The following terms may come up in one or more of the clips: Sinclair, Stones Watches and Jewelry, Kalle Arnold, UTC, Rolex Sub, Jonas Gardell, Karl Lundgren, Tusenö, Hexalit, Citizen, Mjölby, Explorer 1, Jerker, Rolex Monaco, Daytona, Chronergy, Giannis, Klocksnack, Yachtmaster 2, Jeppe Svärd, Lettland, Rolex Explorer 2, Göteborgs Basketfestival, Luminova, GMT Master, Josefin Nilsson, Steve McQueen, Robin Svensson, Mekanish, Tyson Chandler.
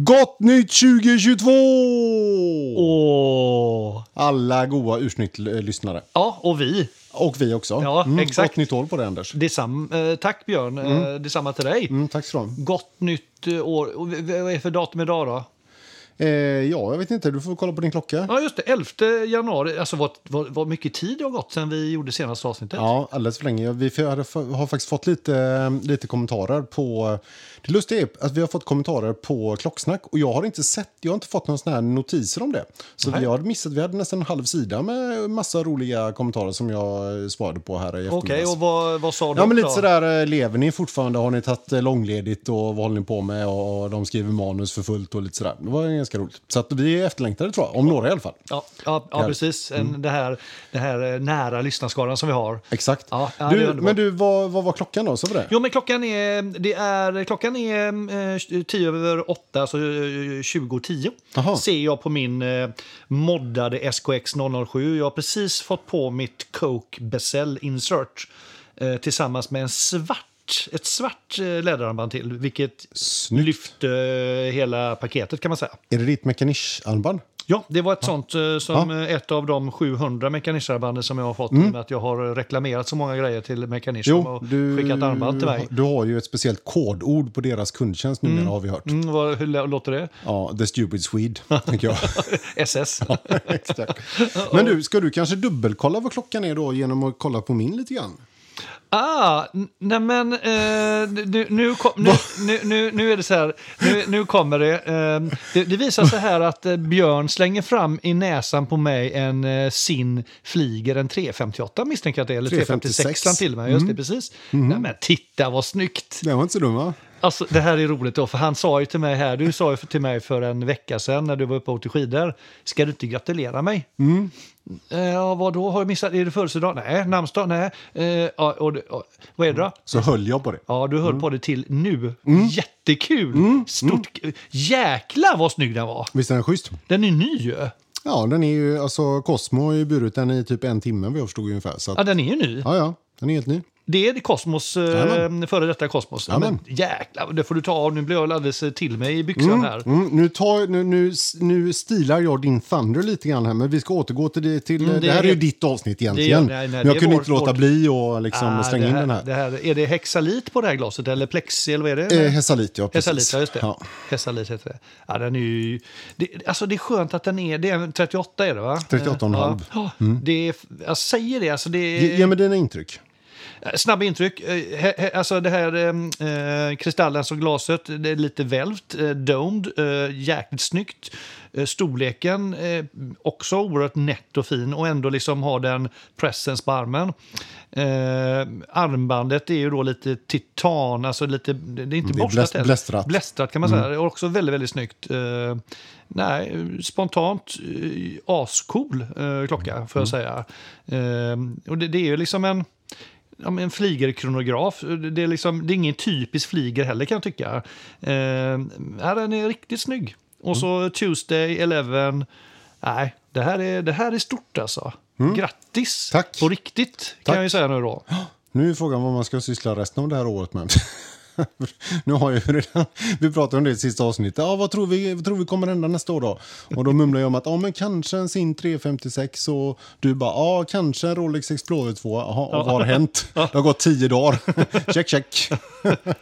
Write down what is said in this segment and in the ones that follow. Gott nytt 2022! Åh! Alla goa ursnittlyssnare. Ja, och vi. Och vi också. Ja, exakt. Gott nytt år på det, Anders. Tack, Björn. Detsamma till dig. Tack så mycket. Gott nytt år. Vad är för datum idag då? Ja, jag vet inte. Du får kolla på din klocka. Ja, just det. 11 januari. Alltså, vad mycket tid det har gått sedan vi gjorde senaste avsnittet. Ja, alldeles för länge. Vi har faktiskt fått lite kommentarer på... Det lustiga är att vi har fått kommentarer på Klocksnack. Och jag har inte fått någon sån här notiser om det. Så vi har missat. Vi hade nästan en halv sida med massa roliga kommentarer som jag svarade på här i eftermiddags. Okej, och vad sa du? Ja, men lite sådär, lever ni fortfarande? Har ni tagit långledigt? Och vad håller ni på med? Och de skriver manus för fullt och lite sådär. Det var en roligt. Så att vi är efterlängtade, tror jag. Om några i alla fall. Ja, precis. Det här nära lyssnarskaran som vi har. Exakt. Ja, vad var klockan då? Så var det? Jo, men klockan är 7:50, alltså 7:50. Ser jag på min moddade SKX 007. Jag har precis fått på mitt Coke Bezel Insert tillsammans med ett svart läderarmband till, vilket snyggt lyfte hela paketet, kan man säga. Är det ditt Mekanish-armband? Ja, det var ett sånt som ett av de 700 Mekanish-armbanden som jag har fått med att jag har reklamerat så många grejer till Mekanish och skickat armband till mig. Du har ju ett speciellt kodord på deras kundtjänst nu, har vi hört. Hur låter det? Ja, The Stupid Swede, tänker jag. SS. Ja, exakt. Men du, ska du kanske dubbelkolla vad klockan är då genom att kolla på min lite grann? Nu är det så här. Nu kommer det. Det visar sig här att Björn slänger fram i näsan på mig en Sinn Flyger, en 358 misstänker jag det, eller 356 till mig, just det, precis. Nej, men titta vad snyggt. Det var inte så dumt, va? Alltså, det här är roligt då, för han sa ju till mig här, du sa ju till mig för en vecka sedan när du var uppe och åkte skidor, ska du inte gratulera mig? Vadå, har jag missat, är det födelsedag? Nej, namnsdag, nej. Och vad är det då? Så höll jag på det. Ja, du höll på det till nu. Jättekul. Stort, jäkla vad snygg den var. Visst är den schysst? Den är ny ju. Ja, den är ju, alltså Cosmo har ju burit den i typ en timme, vi förstod ungefär. Så att, ja, den är ju ny. Ja, den är helt ny. Det är det Cosmos, före detta Cosmos. Men jäklar, det får du ta av. Nu blir jag alldeles till mig i byxan här. Nu stilar jag din Thunder lite grann här, men vi ska återgå till det. Det här är ju ditt avsnitt egentligen. Jag kunde inte låta bli och slänga in den här. Är det hexalit på det här glaset? Eller plexi, eller vad är det? Hexalit, ja, precis. Hexalit, ja, just det. Ja. Hexalit heter det. Ja, den är ju... Alltså, det är skönt att den är... Det är 38, är det va? 38,5. Ja. Jag säger det, alltså det... Ge mig dina intryck. Snabba intryck, alltså det här kristallen som glaset, det är lite välvt, domed, jäkligt snyggt. Storleken också oerhört nätt och fin, och ändå liksom har den presence på armen. Armbandet är ju då lite titan, alltså lite, det är inte borstat, det är blästrat kan man säga. Det är också väldigt, väldigt snyggt. Nej, spontant ascool klocka får jag säga. Och det är ju liksom en flygerkronograf. Det är liksom, det är ingen typisk flyger heller, kan jag tycka. Den är riktigt snygg. Och så Tuesday 11. Nej, det här är stort alltså. Grattis. Tack. På riktigt, kan jag ju säga nu då. Nu är frågan vad man ska syssla resten av det här året med. Nu har jag redan, vi pratade om det i sista avsnittet. Ja, vad tror vi kommer hända nästa år då? Och då mumlar jag om att men kanske en Sinn 356, och du bara kanske en Rolex Explorer 2. Och vad har hänt? Det har gått 10 dagar. Check.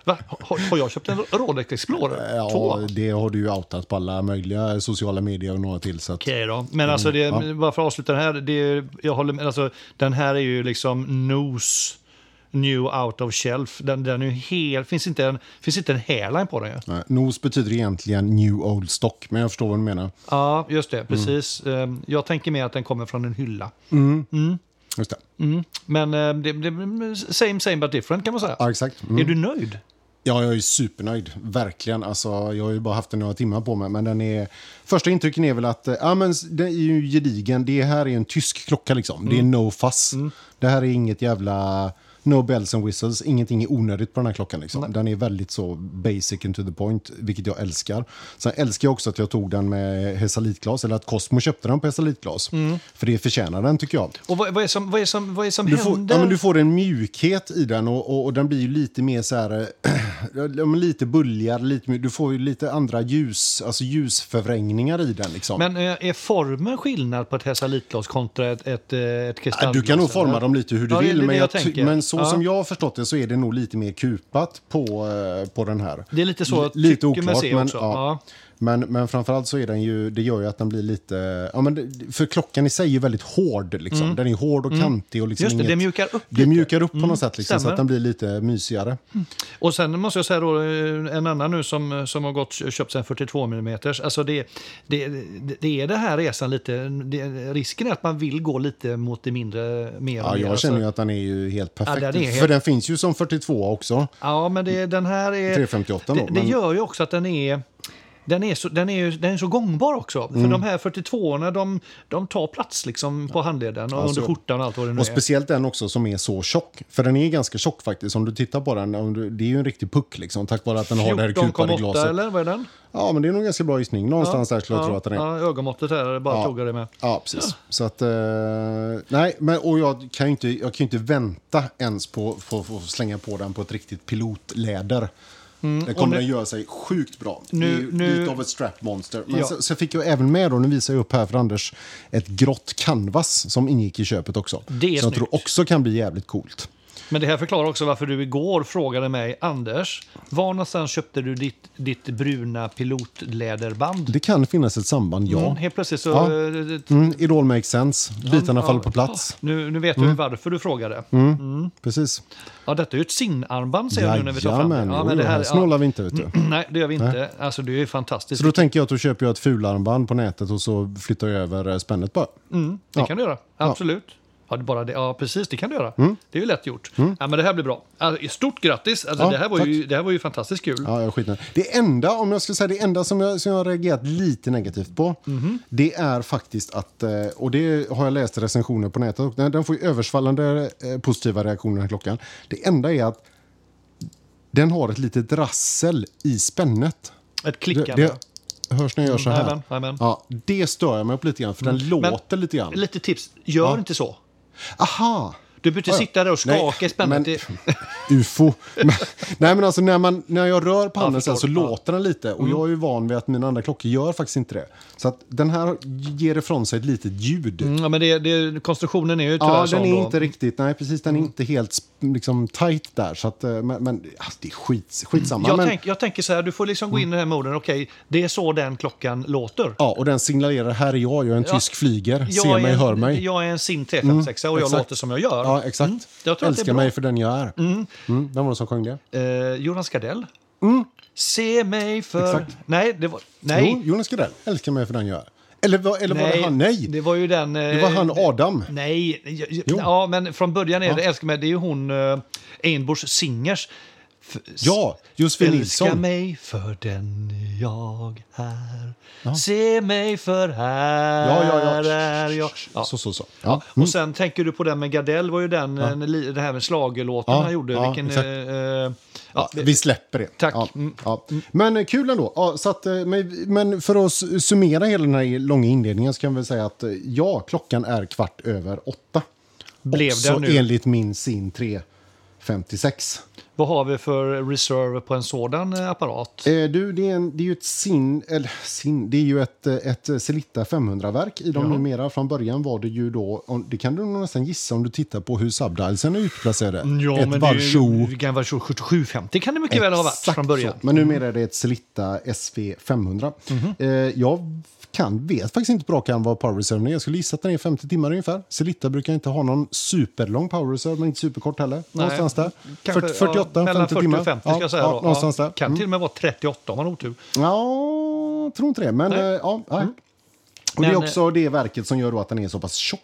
Va? Har jag köpt en Rolex Explorer 2? Ja, det har du ju outat på alla möjliga sociala medier och några till. Okej då. Men alltså varför avsluta den här? Den här är ju liksom nos. New out of shelf. Den är helt, finns inte en hairline på den ju. Nej, nos betyder egentligen new old stock, men jag förstår vad du menar. Ja, just det, precis. Jag tänker mer att den kommer från en hylla. Just det. Men det same but different, kan man säga. Ja, exakt. Är du nöjd? Ja, jag är supernöjd, verkligen. Alltså, jag har ju bara haft den några timmar på mig, men första intrycken är väl att det är ju gedigen. Det här är en tysk klocka liksom. Det är no fuss. Det här är inget jävla no bells and whistles, ingenting är onödigt på den här klockan liksom. Nej. Den är väldigt så basic and to the point, vilket jag älskar. Sen älskar jag också att jag tog den med hesalitglas, eller att Cosmo köpte den på hesalitglas, för det förtjänar den tycker jag. Och vad är som du händer? Ja, men du får en mjukhet i den och den blir ju lite mer så här lite bulligare, lite, du får ju lite andra ljus, alltså ljusförvrängningar i den liksom. Men är formen skillnad på ett hesalitglas kontra ett kristallglas? Du kan nog forma dem lite hur du vill, men så som jag har förstått det så är det nog lite mer kupat på den här. Det är lite så lite oklart, men ja. Men framförallt så är den ju, det gör ju att den blir lite, ja, men för klockan i sig är ju väldigt hård liksom. Den är hård och kantig och liksom just det, inget, det mjukar upp. Det mjukar upp på något sätt liksom, så att den blir lite mysigare. Och sen måste jag säga då, en annan nu som har gått köpt sen 42 mm. Alltså det är det här resan lite, risken är att man vill gå lite mot det mindre mer. Ja, jag känner ju att den är ju helt perfekt. Ja, för den finns ju som 42 också. Ja, men den här är 358 då, det gör ju också att den är så gångbar också. För de här 42-orna, de tar plats liksom på handleden och under skjortan och allt vad det nu är. Och speciellt den också som är så tjock. För den är ganska tjock faktiskt. Om du tittar på den, det är ju en riktig puck liksom. Tack vare att den har det här kupade glaset. 14,8 eller vad är den? Ja, men det är nog en ganska bra gissning. Någonstans där skulle jag tro att den är. Ja, ögonmåttet här, bara tog jag det med. Ja, precis. Ja. Så att, nej, men, och jag kan ju inte vänta ens på att slänga på den på ett riktigt pilotläder. Det kommer att göra sig sjukt bra. Lite av ett strapmonster. Men så fick jag även med då, nu visar jag upp här för Anders, ett grått canvas som ingick i köpet också. Det är som jag tror också kan bli jävligt coolt. Men det här förklarar också varför du igår frågade mig, Anders, var någonstans köpte du ditt bruna pilotläderband? Det kan finnas ett samband, ja. Helt plötsligt så... Ja. It all makes sense. Bitarna faller på plats. Nu vet du varför du frågade. Precis. Ja, detta är ju ett Sinn-armband, säger jag nu när vi tar fram det. Ja, men det här snålar vi inte, vet du. Nej, det gör vi inte. Alltså, det är ju fantastiskt. Så då tänker jag att du köper ett fularmband på nätet och så flyttar jag över spännet bara. Det kan du göra, absolut. Ja, bara det. Ja, precis, det kan du göra. Det är ju lätt gjort. Ja, men det här blir bra. Alltså, stort grattis. Alltså, det här var ju fantastiskt kul. Ja, jag skitnar. Det enda som jag reagerat lite negativt på, det är faktiskt att, och det har jag läst i recensioner på nätet, och den får ju översvallande positiva reaktioner den klockan. Det enda är att den har ett litet rassel i spännet. Ett klickande. Hörs när jag gör så här. Amen. Ja, det stör jag mig upp lite grann, för den låter lite grann. Lite tips, gör inte så. Aha. Du behöver inte sitta där och skaka spännande. UFO. Nej, men alltså när jag rör på handen så låter den lite. Och jag är ju van vid att mina andra klockor gör faktiskt inte det. Så att den här ger ifrån sig ett litet ljud. Ja, men konstruktionen är ju tyvärr sån då. Ja, den är inte riktigt. Nej, precis. Den är inte helt liksom tajt där. Så att, men alltså, det är skitsamma. Jag tänker så här, du får liksom gå in i den här moden. Okej, det är så den klockan låter. Ja, och den signalerar, här är jag är en tysk flyger. Se mig, hör mig. Jag är en Sinn T56 och jag låter som jag gör. Ja, exakt. Jag älskar mig för den jag är. Vem var det som sjöng det? Jonas Gardell. Se mig för... Exakt. Nej. Jo, Jonas Gardell. Älskar mig för den jag är. Eller var det han? Nej. Det var ju den... det var han Adam. Nej. Jo. Ja, men från början är det älskar mig. Det är ju hon Einbors Singers. Josefin Nilsson. Älskar mig för den jag är. Ja. Se mig för här är jag. Ja. Så. Ja. Och sen tänker du på den med Gardell, var ju den det här med slagelåten han gjorde. Vi släpper det. Tack. Ja. Men kul ändå. Ja, så att, men för att summera hela den här långa inledningen så kan vi säga att klockan är 8:15. Blev det nu? Enligt min Sinn 356. Vad har vi för reserve på en sådan apparat? Det är ju ett Sinn, det är ju ett Selitta 500-verk i de numera. Från början var det ju då, det kan du nog nästan gissa om du tittar på hur subdialsen är utplacerade. Ja, ett Varsho 7750 kan det mycket väl ha varit från början. Så. Men numera är det ett Selitta SV 500. Jag vet faktiskt inte bra kan vara power reserve. Jag skulle gissa att den är 50 timmar ungefär. Selitta brukar inte ha någon superlång power reserve, men inte superkort heller. Någonstans där. Kanske, 48-50 timmar. 50 ska jag säga då. Någonstans där. Kan till och med vara 38 om man har otur. Ja, tror inte det. Men det är också det verket som gör då att den är så pass tjock.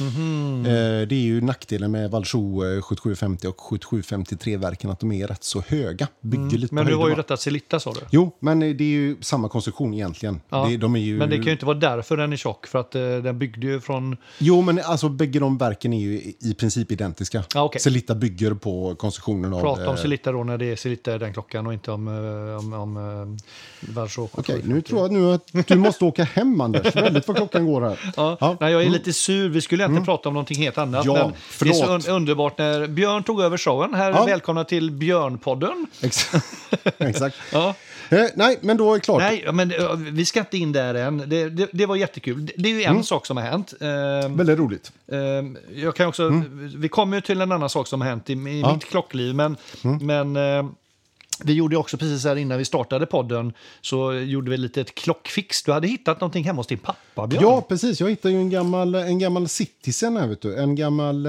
Mm-hmm. Det är ju nackdelen med Valchaux 7750 och 7753-verken att de är rätt så höga. Bygger lite men du har ju detta Celitta, sa du. Jo, men det är ju samma konstruktion egentligen. Ja. De är ju... Men det kan ju inte vara därför den är tjock, för att den byggde ju från... Jo, men alltså bägge de verken är ju i princip identiska. Ah, okay. Celitta bygger på konstruktionen av... Prata om Celitta då när det är Celitta i den klockan och inte om Valchaux. Okej, nu tror jag nu att du måste åka hem, Anders. Väldigt vad klockan går här. Ja. Nej, jag är lite sur. Vi skulle egentligen prata om någonting helt annat. Ja, men det är så underbart när Björn tog över showen. Här välkomna till Björnpodden. Exakt. Ja. Nej, men då är det klart. Nej, men vi ska inte in där än. Det var jättekul. Det är ju en sak som har hänt. Väldigt roligt. Jag kan också, vi kommer ju till en annan sak som har hänt i mitt klockliv, men vi gjorde också precis här innan vi startade podden, så gjorde vi lite ett klockfix. Du hade hittat någonting hemma hos din pappa, Björn. Ja, precis. Jag hittade ju en gammal Citizen här, vet du. En gammal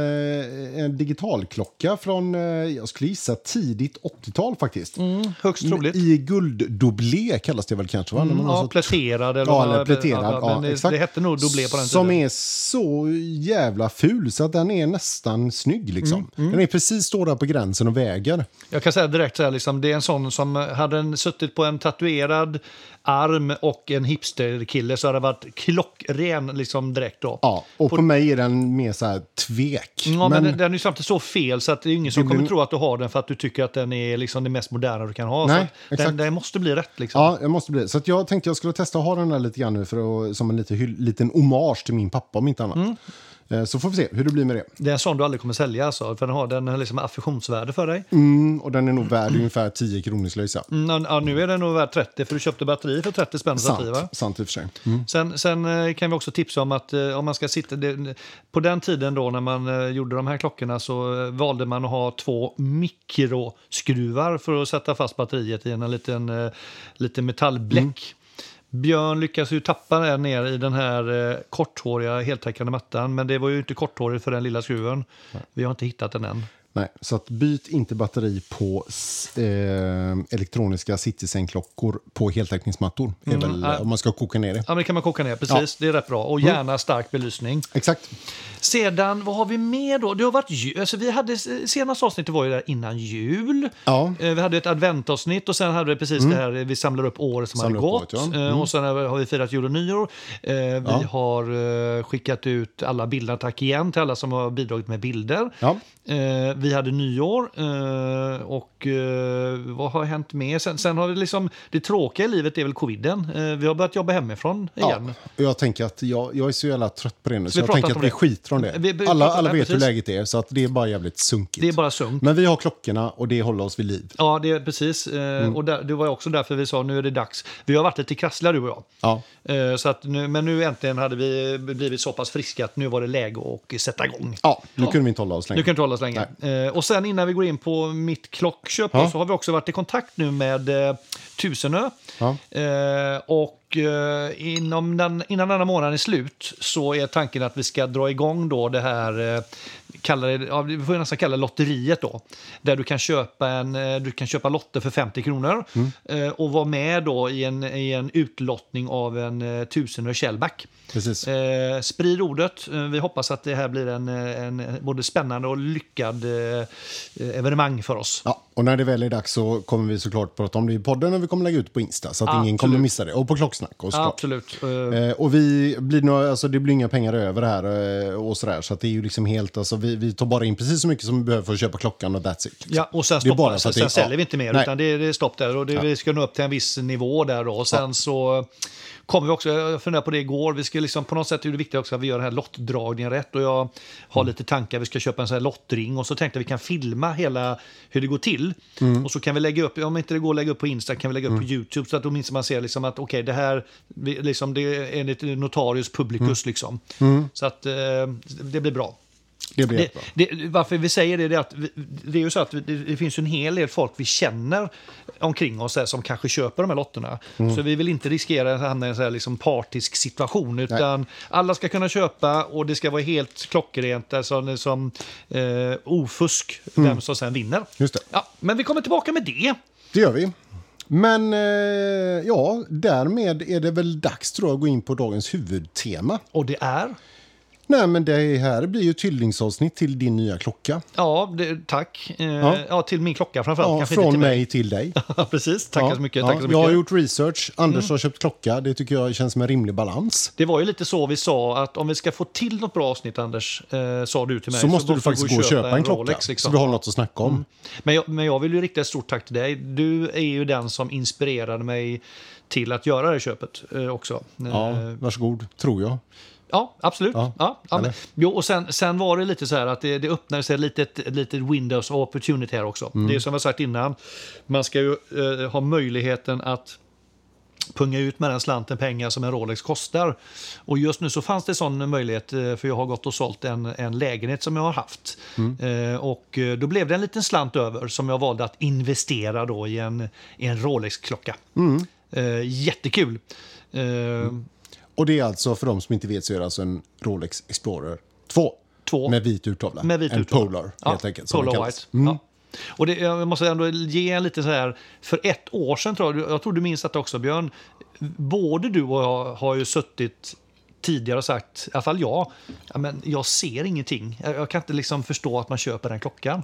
digitalklocka från, jag skulle gissa, tidigt 80-tal faktiskt. Högst troligt. I gulddoblé kallas det väl kanske, va? Ja, pläterad. Ja, pläterad. Ja, det hette nog doblé på den tiden. Som är så jävla ful så att den är nästan snygg, liksom. Den är precis, står där på gränsen och väger. Jag kan säga direkt så här, liksom, det är en sån som hade suttit på en tatuerad arm och en hipsterkille, så hade det varit klockren, liksom, direkt då. Ja, och på mig är den mer så här tvek. Ja, men den är ju samtidigt så fel så att det är ingen som kommer tro att du har den för att du tycker att den är, liksom, det mest moderna du kan ha. Nej, så exakt. Den måste bli rätt, liksom. Ja, den måste bli. Så att jag tänkte jag skulle testa att ha den här lite grann nu för att, som en liten hommage till min pappa om inte annat. Så får vi se hur det blir med det. Det är en sån du aldrig kommer sälja, alltså, för den har liksom affektionsvärde för dig. Och den är nog värd ungefär 10 kronor slösa. Ja, nu är den nog värd 30, för du köpte batteri för 30 spänn. Sant i och för sig. Sen kan vi också tipsa om att om man ska sitta... på den tiden då när man gjorde de här klockorna så valde man att ha 2 mikroskruvar för att sätta fast batteriet i en liten metallbläck. Björn lyckas ju tappa den ner i den här korthåriga heltäckande mattan, men det var ju inte korthårig för den lilla skruven. Nej. Vi har inte hittat den än. Nej, så att byt inte batteri på elektroniska Citizen-klockor på heltäckningsmattor. Om man ska koka ner det. Ja, men det kan man koka ner, precis. Ja. Det är rätt bra. Och gärna stark belysning. Exakt. Sedan, vad har vi med då? Det har varit, alltså, vi hade, senaste avsnittet var ju där innan jul. Ja. Vi hade ett adventavsnitt och sen hade vi precis det här, vi samlar upp året som har gått. Året, och sen har vi firat jul och nyår. Vi har skickat ut alla bilder, tack igen till alla som har bidragit med bilder. Ja. Vi hade nyår och vad har hänt med? Sen har vi liksom, det tråkiga i livet är väl coviden. Vi har börjat jobba hemifrån igen. Ja, jag tänker att jag är så jävla trött på det nu, så jag tänker att vi skiter om det. Alla vet hur läget är, så att det är bara jävligt sunkigt. Det är bara sunk. Men vi har klockorna och det håller oss vid liv. Ja, det är precis. Och det var också därför vi sa nu är det dags. Vi har varit lite krassliga, du och jag. Ja. Så att nu, men nu äntligen hade vi blivit så pass friska att nu var det läge att sätta igång. Ja, nu kunde vi inte hålla oss länge. Och sen innan vi går in på mitt klockköp så har vi också varit i kontakt nu med Tusenö. Och innan den här månaden är slut så är tanken att vi ska dra igång då det här vi får nästan kalla lotteriet då, där du kan köpa lotter för 50 kronor och vara med då i en utlottning av en Tusenö Shellback. Precis. Sprid ordet. Vi hoppas att det här blir en både spännande och lyckad evenemang för oss. Ja, och när det väl är dags så kommer vi såklart prata om det i podden och vi kommer lägga ut på Insta så att ingen kommer missa det. Och på Klocksnack och såklart. Absolut. Och vi blir det blir inga pengar över här och sådär, så att det är ju liksom helt, alltså, vi tar bara in precis så mycket som vi behöver för att köpa klockan och that's it. Liksom. Ja, och sen stoppar vi, sen säljer vi inte mer. Nej. Utan det är stopp där och vi ska nå upp till en viss nivå där då. Och sen så kommer vi också, jag funderade på det igår, vi ska liksom, på något sätt är det viktigt också att vi gör den här lottdragningen rätt, och jag har lite tankar, vi ska köpa en sån här lottring och så tänkte vi kan filma hela hur det går till och så kan vi lägga upp, om inte det går att lägga upp på Insta kan vi lägga upp på YouTube, så att då minst man ser liksom att okej, det här liksom, det är enligt notarius publicus liksom, så att det blir bra. Varför vi säger det är att det är ju så att det finns en hel del folk vi känner omkring oss här, som kanske köper de här lotterna. Så vi vill inte riskera att hamna i en så här liksom partisk situation, utan alla ska kunna köpa och det ska vara helt klockrent, alltså, som ofusk vem som sen vinner. Just det. Ja, men vi kommer tillbaka med det. Det gör vi. Men därmed är det väl dags, tror jag, att gå in på dagens huvudtema. Och det är... Nej, men det här blir ju tilläggsavsnitt till din nya klocka. Ja, tack. Ja, till min klocka framförallt. Ja, kanske från till mig till dig. Precis, tack så mycket. Ja, tack så mycket. Jag har gjort research, Anders har köpt klocka. Det tycker jag känns som en rimlig balans. Det var ju lite så vi sa att om vi ska få till något bra avsnitt, Anders, sa du till mig. Så måste du faktiskt gå och köpa en klocka, Rolex, liksom. Så vi har något att snacka om. Mm. Men jag vill ju rikta ett stort tack till dig. Du är ju den som inspirerade mig till att göra det köpet också. Ja, varsågod, tror jag. Ja, absolut. Ja, jo, och sen var det lite så här att det öppnade sig lite ett windows opportunity här också. Det är som jag sagt innan, man ska ju ha möjligheten att punga ut med den slanten pengar som en Rolex kostar. Och just nu så fanns det sån möjlighet, för jag har gått och sålt en lägenhet som jag har haft. Och då blev det en liten slant över som jag valde att investera då i en Rolex-klocka. Jättekul. Och det är alltså, för de som inte vet, så är det alltså en Rolex Explorer 2. Med vit urtavla. En Polar, helt enkelt. Polar White. Ja. Och det, jag måste ändå ge en lite så här, för ett år sedan tror jag du minns att också, Björn, både du och jag har ju suttit tidigare och sagt, i alla fall men jag ser ingenting. Jag kan inte liksom förstå att man köper den klockan.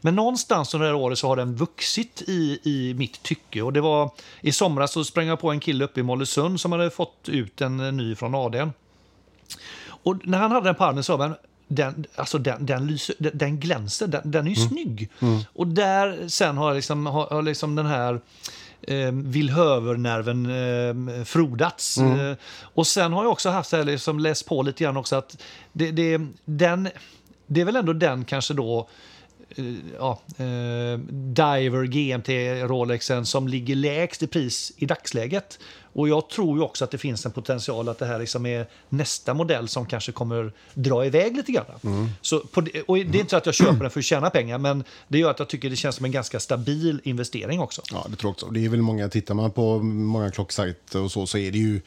Men någonstans under det här året så har den vuxit i mitt tycke. Och det var i somras så sprang jag på en kille uppe i Möllösund som hade fått ut en ny från ADN. Och när han hade den på armen så var den glänser, den är ju snygg. Och där sen har liksom den här villhövernerven frodats. Och sen har jag också haft så här, liksom läst på lite grann också, att det är väl ändå den kanske då Diver GMT Rolexen som ligger lägst i pris i dagsläget. Och jag tror ju också att det finns en potential att det här liksom är nästa modell som kanske kommer dra iväg lite grann. Så och det är inte så att jag köper den för att tjäna pengar, men det gör att jag tycker det känns som en ganska stabil investering också. Ja, det tror jag också. Det är väl många, tittar man på många klocksajter och så är det ju,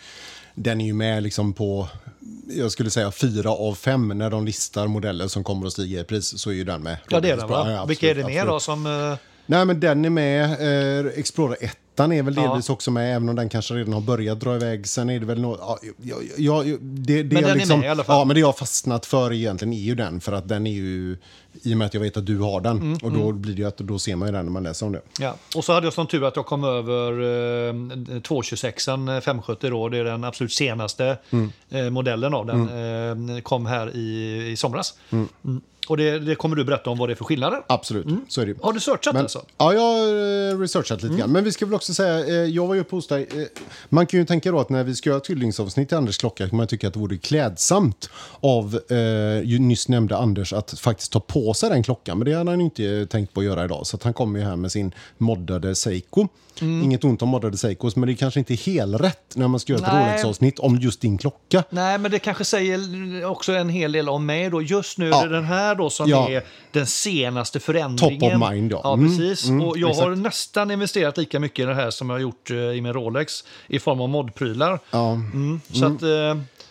den är ju med liksom på, jag skulle säga 4 av 5 när de listar modeller som kommer att stiga i pris, så är ju den med. Ja, det är den, va? Ja, absolut. Vilka är det mer då som... Nej, men den är med. Explorer 1 är väl delvis också med, även om den kanske redan har börjat dra iväg. Sen är det väl något... men den liksom, är med i alla fall. Ja, men det jag har fastnat för egentligen är ju den, för att den är ju... I och med att jag vet att du har den. Och då blir det ju att då ser man ju den när man läser om det. Ja. Och så hade jag som tur att jag kom över 226an 570 då. Det är den absolut senaste modellen av den. Kom här i somras. Och det kommer du berätta om vad det är för skillnader. Absolut, så är det ju. Har du searchat alltså? Ja, jag har researchat lite grann. Men vi ska väl också säga, jag var ju uppe hos dig. Man kan ju tänka då att när vi ska göra hyllningsavsnitt i Anders klocka kan man tycka att det vore klädsamt av nyss nämnde Anders att faktiskt ta på sig den klockan. Men det hade han inte tänkt på att göra idag. Så att han kommer ju här med sin moddade Seiko. Inget ont om moddade Seikos, men det är kanske inte helt rätt när man ska göra ett Rolex-avsnitt om just din klocka. Nej, men det kanske säger också en hel del om mig då. Just nu är det den här då som är den senaste förändringen. Top of mind, ja. Precis. Och jag har nästan investerat lika mycket i det här som jag har gjort i min Rolex i form av modprylar. Så att...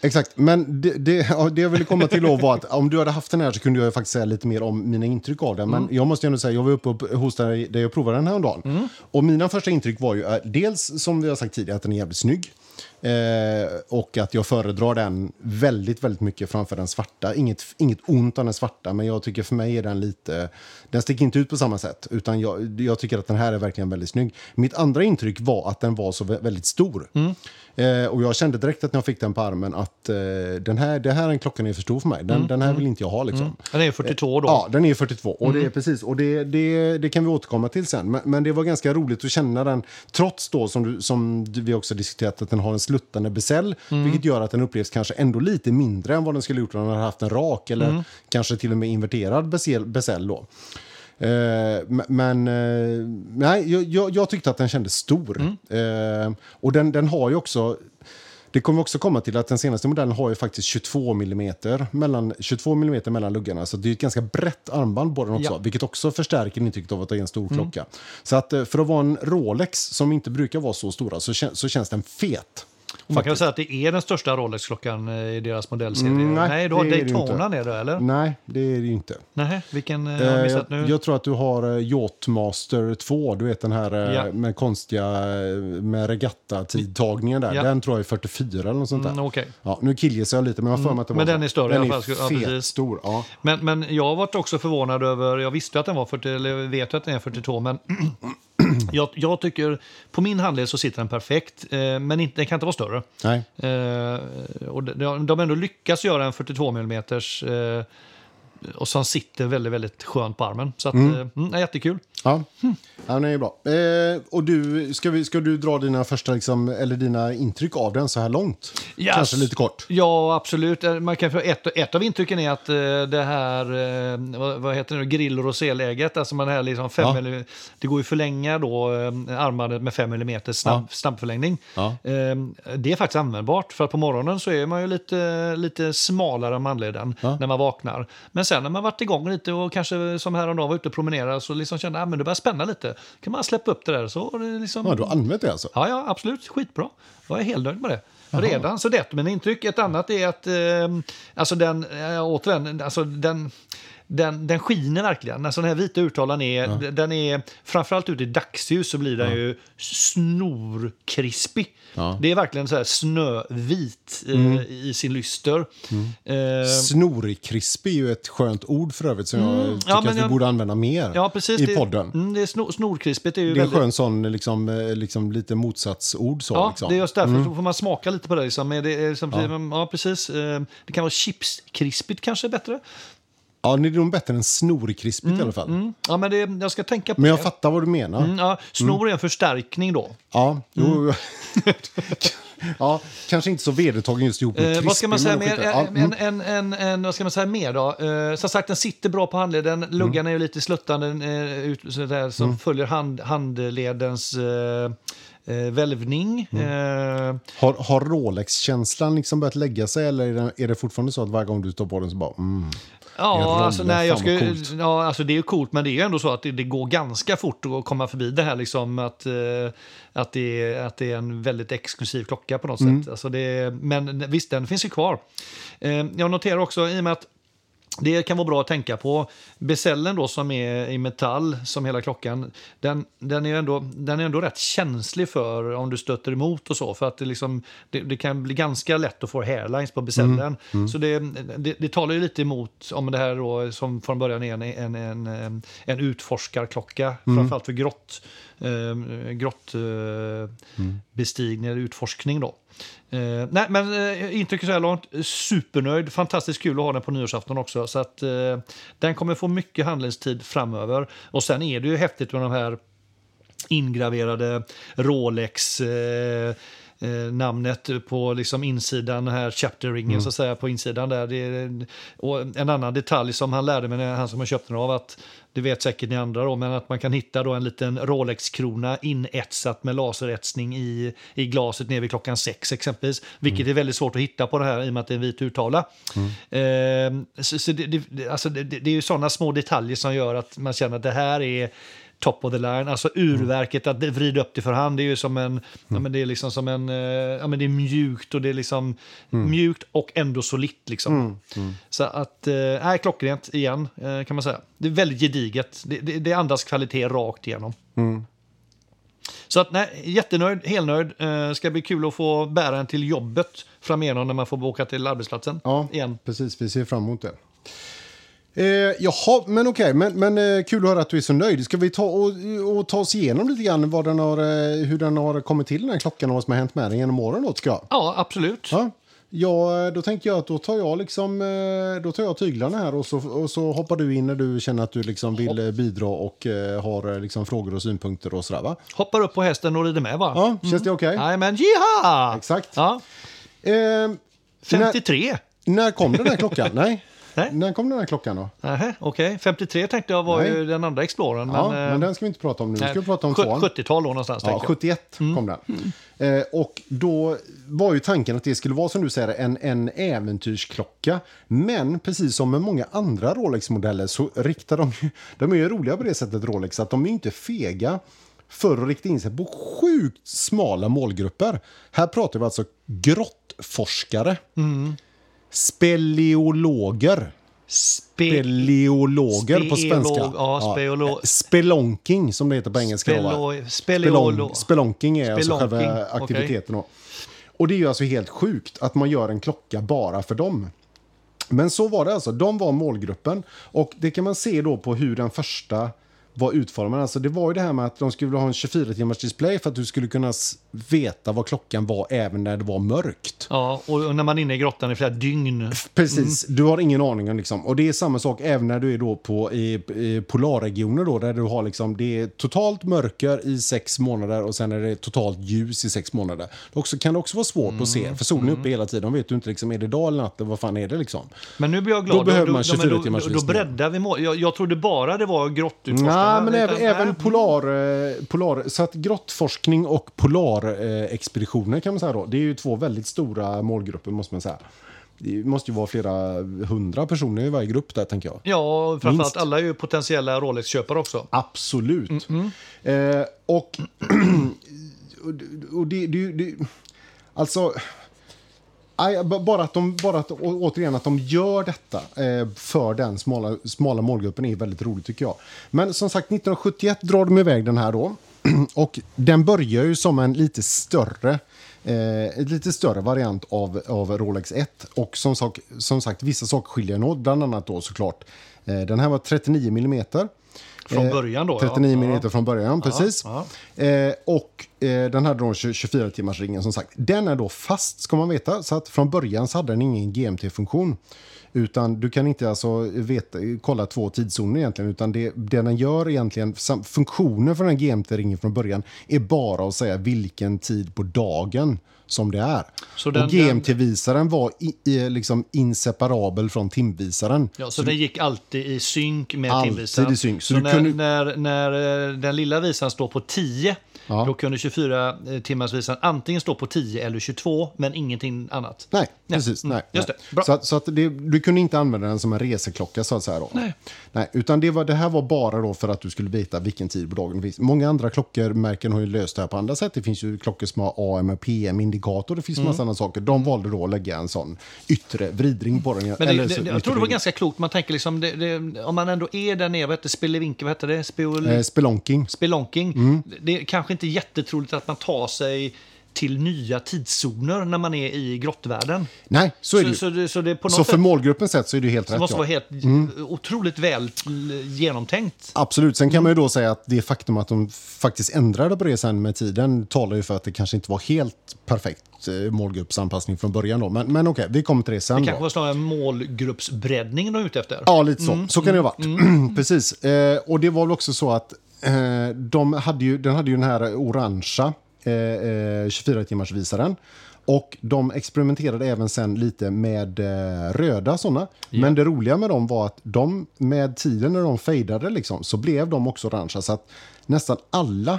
Exakt, men det jag ville komma till då var att om du hade haft den här så kunde jag faktiskt säga lite mer om mina intryck av den. Men jag måste ändå säga, jag var uppe hos dig och provade den här om dagen. Och mina första intryck var ju dels, som vi har sagt tidigare, att den är jävligt snygg. Och att jag föredrar den väldigt, väldigt mycket framför den svarta. Inget ont om den svarta, men jag tycker för mig är den lite... Den sticker inte ut på samma sätt, utan jag tycker att den här är verkligen väldigt snygg. Mitt andra intryck var att den var så väldigt stor. Och jag kände direkt att när jag fick den på armen att det här är en klockan är för stor för mig. Den här vill inte jag ha liksom. Den är 42 då. Ja, den är 42 och det är precis, och det kan vi återkomma till sen. Men det var ganska roligt att känna den, trots då som vi också diskuterat att den har en sluttande besäll, vilket gör att den upplevs kanske ändå lite mindre än vad den skulle gjort om den hade haft en rak eller kanske till och med inverterad besäll då. Nej, jag tyckte att den kändes stor. Och den har ju också, det kommer också komma till att den senaste modellen har ju faktiskt 22 mm mellan luggarna, så det är ett ganska brett armband på den också, vilket också förstärker intrycket av att det är en stor klocka. Så att för att vara en Rolex som inte brukar vara så stora så känns den fet. Man kan väl säga att det är den största Rolex-klockan i deras modellserie. Nej, du har Daytona nere eller? Nej, det är det ju inte. Nej, vilken har jag missat nu? Jag tror att du har Yachtmaster 2, du vet den här med konstiga med regattatidtagningen där. Ja. Den tror jag är 44 eller något sånt där. Okej. Ja, nu killgissar jag lite, men jag får mig att det var. Men den är större i alla fall. Den är stor, ja. Men jag var också förvånad över, jag visste att den var 40, eller vet att den är 42, men jag tycker, på min handled så sitter den perfekt, men den kan inte vara större. Nej. Och de ändå lyckas göra en 42 mm och som sitter väldigt, väldigt skönt på armen. Så att, är jättekul. Ja, den är bra. Och du, ska du dra dina första liksom, eller dina intryck av den så här långt? Yes. Kanske lite kort. Ja, absolut. Man kan få ett av intrycken är att det här, vad heter det, grill- och roséläget, alltså man här liksom det går ju förlänga då armarna med 5 mm snabbförlängning. Ja. Det är faktiskt användbart, för att på morgonen så är man ju lite smalare om handleden när man vaknar. Men sen när man varit igång lite och kanske som häromdagen var ute och promenerade så liksom kände jag men det börjar spänna lite. Kan man släppa upp det där? Så det liksom... Ja, du har använt det alltså? Ja, absolut. Skitbra. Jag är helt nöjd med det. Aha. Redan så det, men intryck. Ett annat är att alltså den, återigen, alltså den skiner verkligen. Alltså den här vita urtavlan är, den är framförallt ute i dagsljus så blir den ju snorkrispig. Ja. Det är verkligen så här snövit i sin lyster. Mm. Snorkrispig är ju ett skönt ord för övrigt som jag tycker att vi borde använda mer precis, i podden. Det är snorkrispigt är ju det är väldigt... skönt sån liksom lite motsatsord så liksom. Det är just därför så får man smaka lite på det liksom. Men det är liksom, precis. Det kan vara chipskrispigt kanske bättre. Ja, det är nog bättre än snorkrispigt i alla fall. Mm. Ja, men jag ska tänka på det. Men jag fattar vad du menar. Snor är en förstärkning då. Ja, ja, kanske inte så vedertagen just ihop med krispig. Vad ska man säga mer? Vad ska man säga mer då? Som sagt, den sitter bra på handleden. Luggan är ju lite sluttande som följer handledens... välvning. Har Rolex-känslan liksom börjat lägga sig eller är det fortfarande så att varje gång du står på den så bara... alltså det är ju coolt, men det är ju ändå så att det går ganska fort att komma förbi det här liksom att det är en väldigt exklusiv klocka på något sätt. Alltså men visst, den finns ju kvar. Jag noterar också i och med att det kan vara bra att tänka på bezeln då som är i metall som hela klockan. Den är ändå rätt känslig för om du stöter emot och så, för att det liksom det kan bli ganska lätt att få hairlines på bezellen. Så det talar ju lite emot om det här då, som från början är en utforskarklocka framförallt för grottbestigning eller utforskning då. Nej, men intrycket så här långt, supernöjd, fantastiskt kul att ha den på nyårsafton också, så att den kommer få mycket handlingstid framöver. Och sen är det ju häftigt med de här ingraverade Rolex namnet på liksom insidan här, chapterringen så att säga, på insidan där. Och en annan detalj som han lärde mig, han som jag köpte den av, att det vet säkert ni andra då, men att man kan hitta då en liten Rolex-krona inetsat med laseretsning i glaset nere vid klockan 6 exempelvis, vilket är väldigt svårt att hitta på det här i och med att det är en vit urtavla. Så det är ju sådana små detaljer som gör att man känner att det här är top of the line, alltså urverket att vrida upp det för hand, det är ju som en men det är liksom som en det är mjukt och det är liksom mjukt och ändå solitt liksom. Så att klockrent igen kan man säga. Det är väldigt gediget. Det andas kvalitet rakt igenom. Så att jättenöjd, helnöjd. Ska bli kul att få bära den till jobbet framöver när man får åka till arbetsplatsen. Ja, igen. Precis, vi ser fram emot det. Jaha, men okej. Men kul att höra att du är så nöjd. Ska vi ta och ta oss igenom lite grann vad den har, hur den har kommit till den här klockan och vad som har hänt med den genom åren då, tycker jag. Ja, absolut. Ja, då tänker jag att då tar jag tyglarna här och så hoppar du in när du känner att du liksom vill bidra och har liksom frågor och synpunkter och sådär, va? Hoppar upp på hästen och rider med, va? Ja, känns det okej? Nej, men jiha! Exakt. Ja. 53. När kom den här klockan? Nej. När kom den här klockan då? Okej, okay. 53 tänkte jag var ju den andra Explorern. Ja, men den ska vi inte prata om nu. Vi ska prata om 70-tal då någonstans. Ja, 71 kom den. Och då var ju tanken att det skulle vara, som du säger, en äventyrsklocka. Men precis som med många andra Rolex-modeller så riktar de är ju roliga på det sättet, Rolex, att de är inte fega. för att rikta in sig på sjukt smala målgrupper. Här pratar vi alltså grottforskare. Mm. Speleologer. Speleologer på svenska. Ja, spelonking som det heter på engelska. Spelonking är alltså själva aktiviteten. Okay. Och det är ju alltså helt sjukt att man gör en klocka bara för dem. Men så var det alltså. De var målgruppen. Och det kan man se då på hur den första var utformad. Alltså det var ju det här med att de skulle ha en 24-timmars display för att du skulle kunna veta vad klockan var även när det var mörkt. Ja, och när man är inne i grottan i flera dygn. Precis, du har ingen aning om liksom. Och det är samma sak även när du är då i polarregioner då, där du har liksom, det är totalt mörker i 6 månader och sen är det totalt ljus i 6 månader. Det kan också vara svårt att se, för solen är uppe hela tiden. De vet du inte liksom, är det dag eller natt, vad fan är det liksom. Men nu blir jag glad. Då behöver man 24-timmars display. Då breddar vi mål. Jag trodde bara det var grottutforskning. Ja, men även polar så att grottforskning och polarexpeditioner kan man säga då. Det är ju två väldigt stora målgrupper måste man säga. Det måste ju vara flera 100 personer i varje grupp där, tänker jag. Ja, framförallt alla är ju potentiella Rolex-köpare också. Absolut. Mm-hmm. Och det alltså bara att de gör detta för den smala målgruppen är väldigt roligt tycker jag. Men som sagt, 1971 drar de iväg den här då. Och den börjar ju som en lite större variant av Rolex 1. Och som sagt, vissa saker skiljer något. Bland annat då såklart. Den här var 39 mm. Från början då? 39 mm från början, precis. Ja. Den hade då 24-timmarsringen som sagt. Den är då fast, ska man veta. Så att från början så hade den ingen GMT-funktion. Utan du kan inte alltså kolla 2 tidszoner egentligen. Utan det den gör egentligen, funktionen för den GMT-ringen från början är bara att säga vilken tid på dagen som det är. Så och GMT-visaren var liksom inseparabel från timvisaren. Ja, så den gick alltid i synk med timvisaren. Så när den lilla visaren står på 10, ja, då kunde 24-timmarsvisaren antingen stå på 10 eller 22, men ingenting annat. Nej. Precis. Nej. Just det. Bra. Så att du kunde inte använda den som en reseklocka så att säga då. Nej, utan det här var bara då för att du skulle veta vilken tid på dagen det finns. Många andra klockormärken har ju löst det här på andra sätt. Det finns ju klockor som har AM och PM-indikator. Det finns massa andra saker. De valde då att lägga en sån yttre vridring på den. Men jag tror det var ganska klokt. Man tänker liksom, om man ändå är där nere, spelonking. Det är kanske inte jättetroligt att man tar sig till nya tidszoner när man är i grottvärlden. Nej, så är det ju. Så för målgruppen sett så är det helt rätt. Det måste vara helt otroligt väl genomtänkt. Absolut. Sen kan man ju då säga att det faktum att de faktiskt ändrade på det sen med tiden talar ju för att det kanske inte var helt perfekt målgruppsanpassning från början då. Men okej, vi kommer till det sen. Det kanske var snarare en målgruppsbreddning då ute efter. Ja, lite så. Så kan det ha varit. Precis. Och det var väl också så att den hade ju den här orangea 24-timmarsvisaren. Och de experimenterade även sen lite med röda sådana. Yeah. Men det roliga med dem var att de med tiden när de fejdade liksom, så blev de också orangea. Så att nästan alla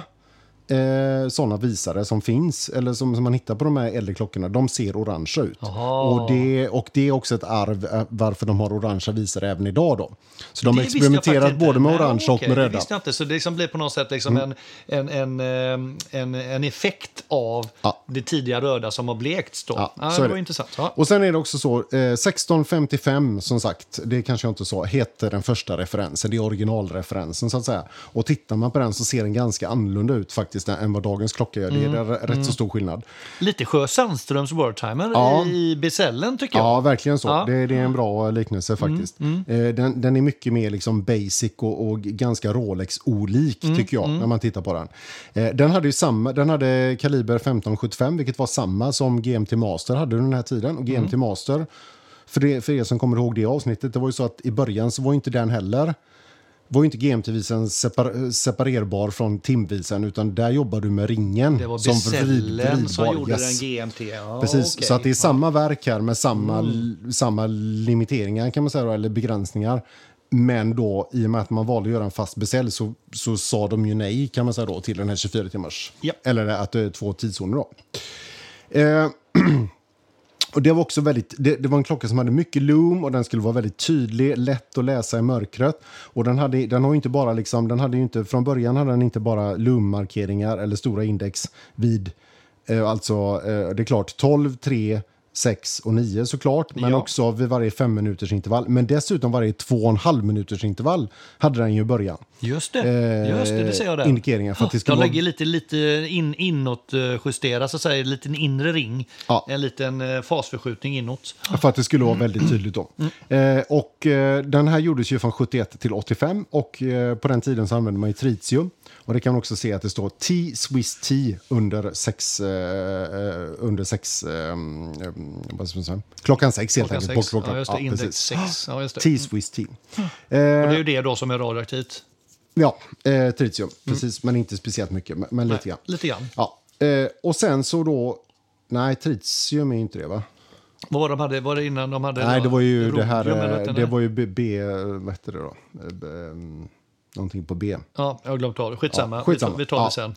sådana visare som finns eller som man hittar på de här äldre klockorna, de ser orange ut. Och det är också ett arv varför de har orangea visare även idag då. Så de har experimenterat både med orange och med röda. Inte. Så det liksom blir på något sätt liksom en effekt av det tidiga röda som har blekts då. Så det var intressant. Ja. Och sen är det också så 1655 som sagt, det kanske jag inte så heter den första referensen, det är originalreferensen så att säga. Och tittar man på den så ser den ganska annorlunda ut faktiskt än vad dagens klocka gör. Det är rätt så stor skillnad. Lite Sjö Sandströms Worldtimer i Besällen tycker jag. Ja, verkligen så. Det är en bra liknelse faktiskt. Den är mycket mer liksom basic och ganska Rolex-olik tycker jag när man tittar på den. Den hade kaliber 1575 vilket var samma som GMT Master hade under den här tiden. Och GMT Master, för er som kommer ihåg det avsnittet, det var ju så att i början så var inte den heller var ju inte GMT-visaren separerbar från timvisaren utan där jobbar du med ringen. Det var Besällen som gjorde den GMT. Ja, precis, okay. Så att det är samma verk här med samma limiteringar kan man säga eller begränsningar. Men då, i och med att man valde att göra en fast beställ så sa de ju nej kan man säga då till den här 24-timmars. Eller att det är 2 tidszoner då. Och det var också väldigt, det var en klocka som hade mycket lum och den skulle vara väldigt tydlig, lätt att läsa i mörkret. Och den har ju inte bara liksom, den hade ju inte, från början hade den inte bara lummarkeringar eller stora index vid, det är klart 12, 3, 6 och 9 såklart, men också vid varje 5 minuters intervall, men dessutom varje 2,5 minuters intervall hade den ju i början. Just det ser jag där. Indikeringar för att det ska vara... lägger lite inåt justera, så att säga, en liten inre ring, en liten fasförskjutning inåt. För att det skulle vara väldigt tydligt då. Och den här gjordes ju från 71 till 85 och på den tiden så använde man ju tritium. Och det kan man också se att det står T-Swiss T klockan 6 helt enkelt. På klockan. Just det. T-Swiss T. Och det är ju det då som är radioaktivt. Ja, tritium. Precis, men inte speciellt mycket. Men lite grann. Ja. Och sen så då... Nej, tritium är inte det, va? Vad var de hade? Var det innan de hade... Nej, det var ju det här... Det var ju B... Vad heter det då? Någonting på B. Ja, jag har glömt av det. Skitsamma. Vi tar det sen.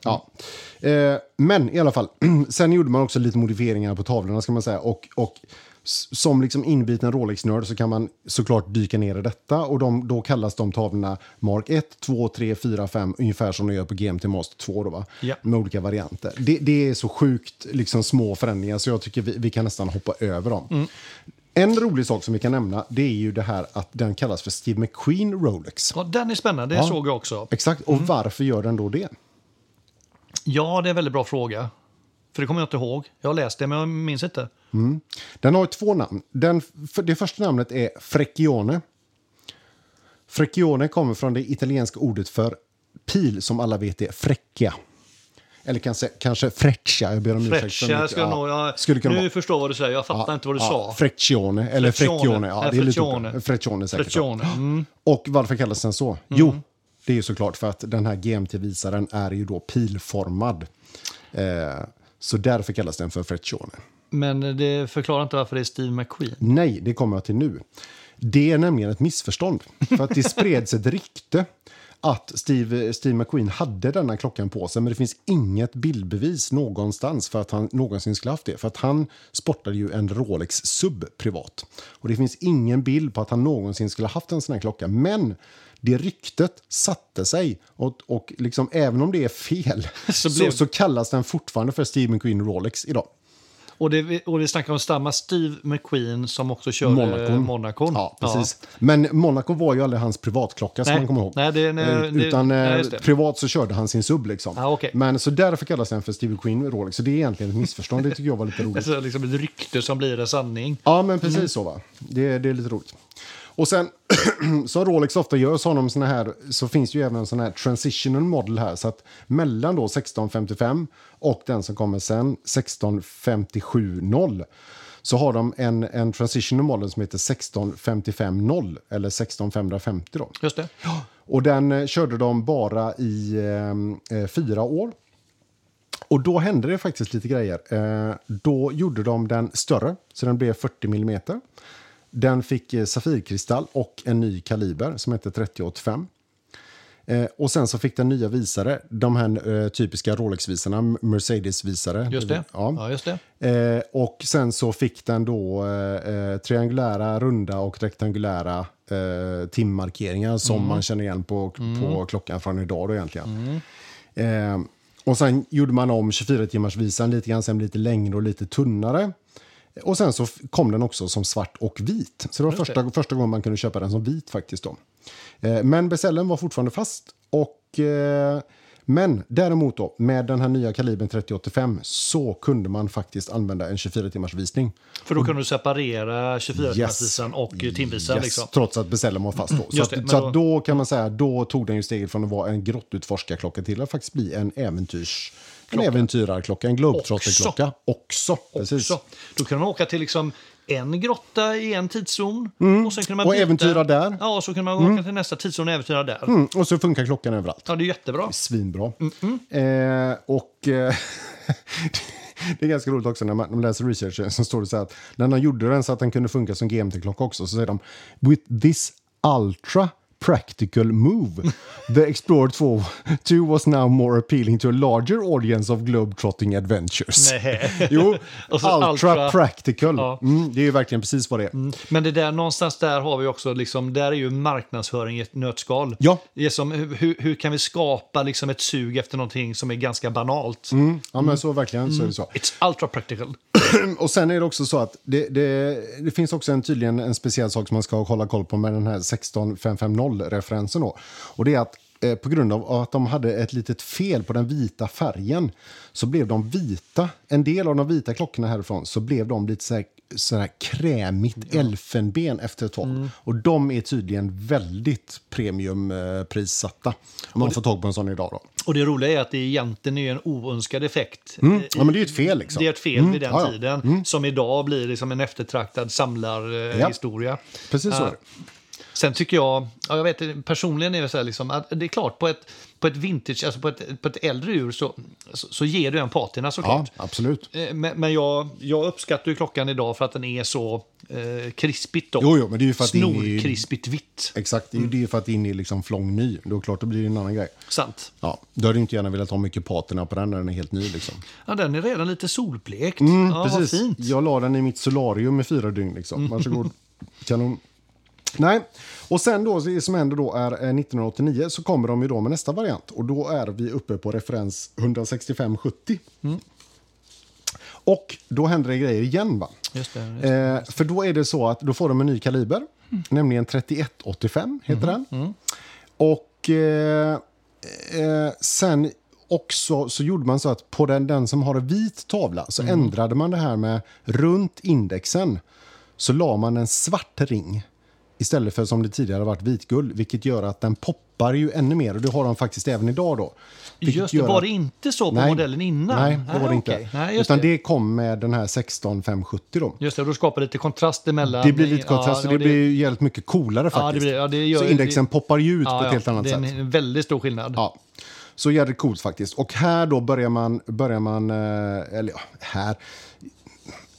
Men i alla fall, sen gjorde man också lite modifieringar på tavlorna, ska man säga. Och som liksom inbiten Rolex-nörd så kan man såklart dyka ner i detta. Och då kallas de tavlorna Mark 1, 2, 3, 4, 5, ungefär som de gör på GMT Master 2 då, va? Ja. Med olika varianter. Det är så sjukt liksom små förändringar så jag tycker vi kan nästan hoppa över dem. Mm. En rolig sak som vi kan nämna, det är ju det här att den kallas för Steve McQueen Rolex. Ja, den är spännande, det såg jag också. Exakt, och varför gör den då det? Ja, det är en väldigt bra fråga. För det kommer jag inte ihåg. Jag har läst det, men jag minns inte. Mm. Den har 2 namn. Det första namnet är Freccione. Freccione kommer från det italienska ordet för pil, som alla vet är freccia. Eller kanske Freccia. Jag ber om ursäkt. Nu förstår vad du säger. Jag fattar inte vad du sa. Freccione. Eller Freccione. Ja, det är lite Freccione säkert. Freccione. Mm. Och varför kallas den så? Jo, det är ju såklart för att den här GMT-visaren är ju då pilformad. Så därför kallas den för Freccione. Men det förklarar inte varför det är Steve McQueen. Nej, det kommer jag till nu. Det är nämligen ett missförstånd. För att det spreds ett rykte att Steve McQueen hade denna klockan på sig, men det finns inget bildbevis någonstans för att han någonsin skulle haft det, för att han sportade ju en Rolex Sub privat. Och det finns ingen bild på att han någonsin skulle haft en sån här klocka, men det ryktet satte sig och liksom, även om det är fel så kallas den fortfarande för Steve McQueen Rolex idag. Och det snackar om samma Steve McQueen som också körde Monaco. Ja, precis. Ja. Men Monaco var ju aldrig hans privatklocka som man kommer ihåg. Utan privat så körde han sin Sub liksom. Ah, okay. Men så därför kallas den för Steve McQueen Rolex. Så det är egentligen ett missförstånd. Det tycker jag var lite roligt. Alltså liksom ett rykte som blir en sanning. Ja, men precis så va. Det är lite roligt. Och sen, som Rolex ofta gör så finns ju även en sån här transitional model här. Så att mellan då 1655 och den som kommer sen, 1657-0, så har de en transitional model som heter 1655-0 eller 1650 då. Just det. Och den körde de bara i 4 år. Och då hände det faktiskt lite grejer. Då gjorde de den större, så den blev 40 millimeter. Den fick safirkristall och en ny kaliber som heter 3085. Och sen så fick den nya visare. De här typiska Rolex-visarna, Mercedes-visare. Just det. Ja, just det. Och sen så fick den då triangulära, runda och rektangulära timmarkeringar som man känner igen på klockan från idag då egentligen. Och sen gjorde man om 24-timmarsvisan lite grann, sen lite längre och lite tunnare. Och sen så kom den också som svart och vit. Så det var första gången man kunde köpa den som vit faktiskt då. Men beställningen var fortfarande fast. Men däremot då, med den här nya kalibern 3085 så kunde man faktiskt använda en 24-timmars visning. För då kunde du separera 24-timmarsvisan och timvisan. Yes, liksom. Trots att beställningen var fast då. Så då kan man säga, då tog den ju steget från att vara en grottutforskarklocka till att faktiskt bli en äventyrarklocka, en globetrotterklocka också. Då kan man åka till liksom en grotta i en tidszon och sen kan man äventyra där. Ja, och så kan man åka till nästa tidszon och äventyra där. Och så funkar klockan överallt. Ja, det är jättebra. Det är svinbra. Det är ganska roligt också när man läser researchen så står det så här att när de gjorde den så att den kunde funka som GMT-klocka också så säger de with this ultra practical move. The Explorer 2 was now more appealing to a larger audience of globetrotting adventures. Nej. Jo, ultra practical. Ja. Det är ju verkligen precis vad det är. Men det där någonstans där har vi också liksom, där är ju marknadsföring i ett nötskal. Ja. Det är som, hur kan vi skapa liksom ett sug efter någonting som är ganska banalt? Ja, men så verkligen så är det så. It's ultra practical. Och sen är det också så att det finns också tydligen en speciell sak som man ska hålla koll på med den här 16550-referensen då. Och det är att på grund av att de hade ett litet fel på den vita färgen så blev de vita, en del av de vita klockorna härifrån, så blev de lite så här krämigt elfenben efter ett tag. Och de är tydligen väldigt premiumprissatta. Man får tag på en sån idag då. Och det roliga är att det egentligen är en oönskad effekt. Ja, men det är ju ett fel liksom. Det är ett fel vid den tiden som idag blir liksom en eftertraktad samlarhistoria. Ja. Precis så. Sen tycker jag, jag vet personligen är det så här liksom, att det är klart på ett vintage, alltså på ett äldre ur så ger du en patina såklart. Ja, absolut. Men jag uppskattar ju klockan idag för att den är så krispigt då. Jo, men det är ju för att snorkrispigt vitt. Exakt, det är ju för att in i liksom flång ny. Då klart det blir en annan grej. Sant. Ja, då hade du inte gärna velat ha mycket patina på den när den är helt ny liksom. Ja, den är redan lite solblekt. Precis. Fint. Jag la den i mitt solarium i 4 dygn liksom. Varsågod. Kanon. Nej, och sen då, det som händer då är 1989 så kommer de ju då med nästa variant. Och då är vi uppe på referens 16570. Och då händer det grejer igen, va? Just det. För då är det så att då får de en ny kaliber, nämligen 3185 heter den. Och sen också så gjorde man så att på den som har en vit tavla så ändrade man det här med runt indexen. Så la man en svart ring istället för som det tidigare varit vitguld, vilket gör att den poppar ju ännu mer, och det har de faktiskt även idag då. Just det, var det inte så på modellen innan? Nej, det var det inte. Okay. Nej, utan det kom med den här 16570 då. Just det, och då skapar det lite kontrast emellan. Det blir lite kontrast, och det blir ju jävligt mycket coolare faktiskt. Så indexen poppar ju ut på ett helt annat sätt. Det är en väldigt stor skillnad. Ja. Så jävligt coolt faktiskt. Och här då börjar man eller här...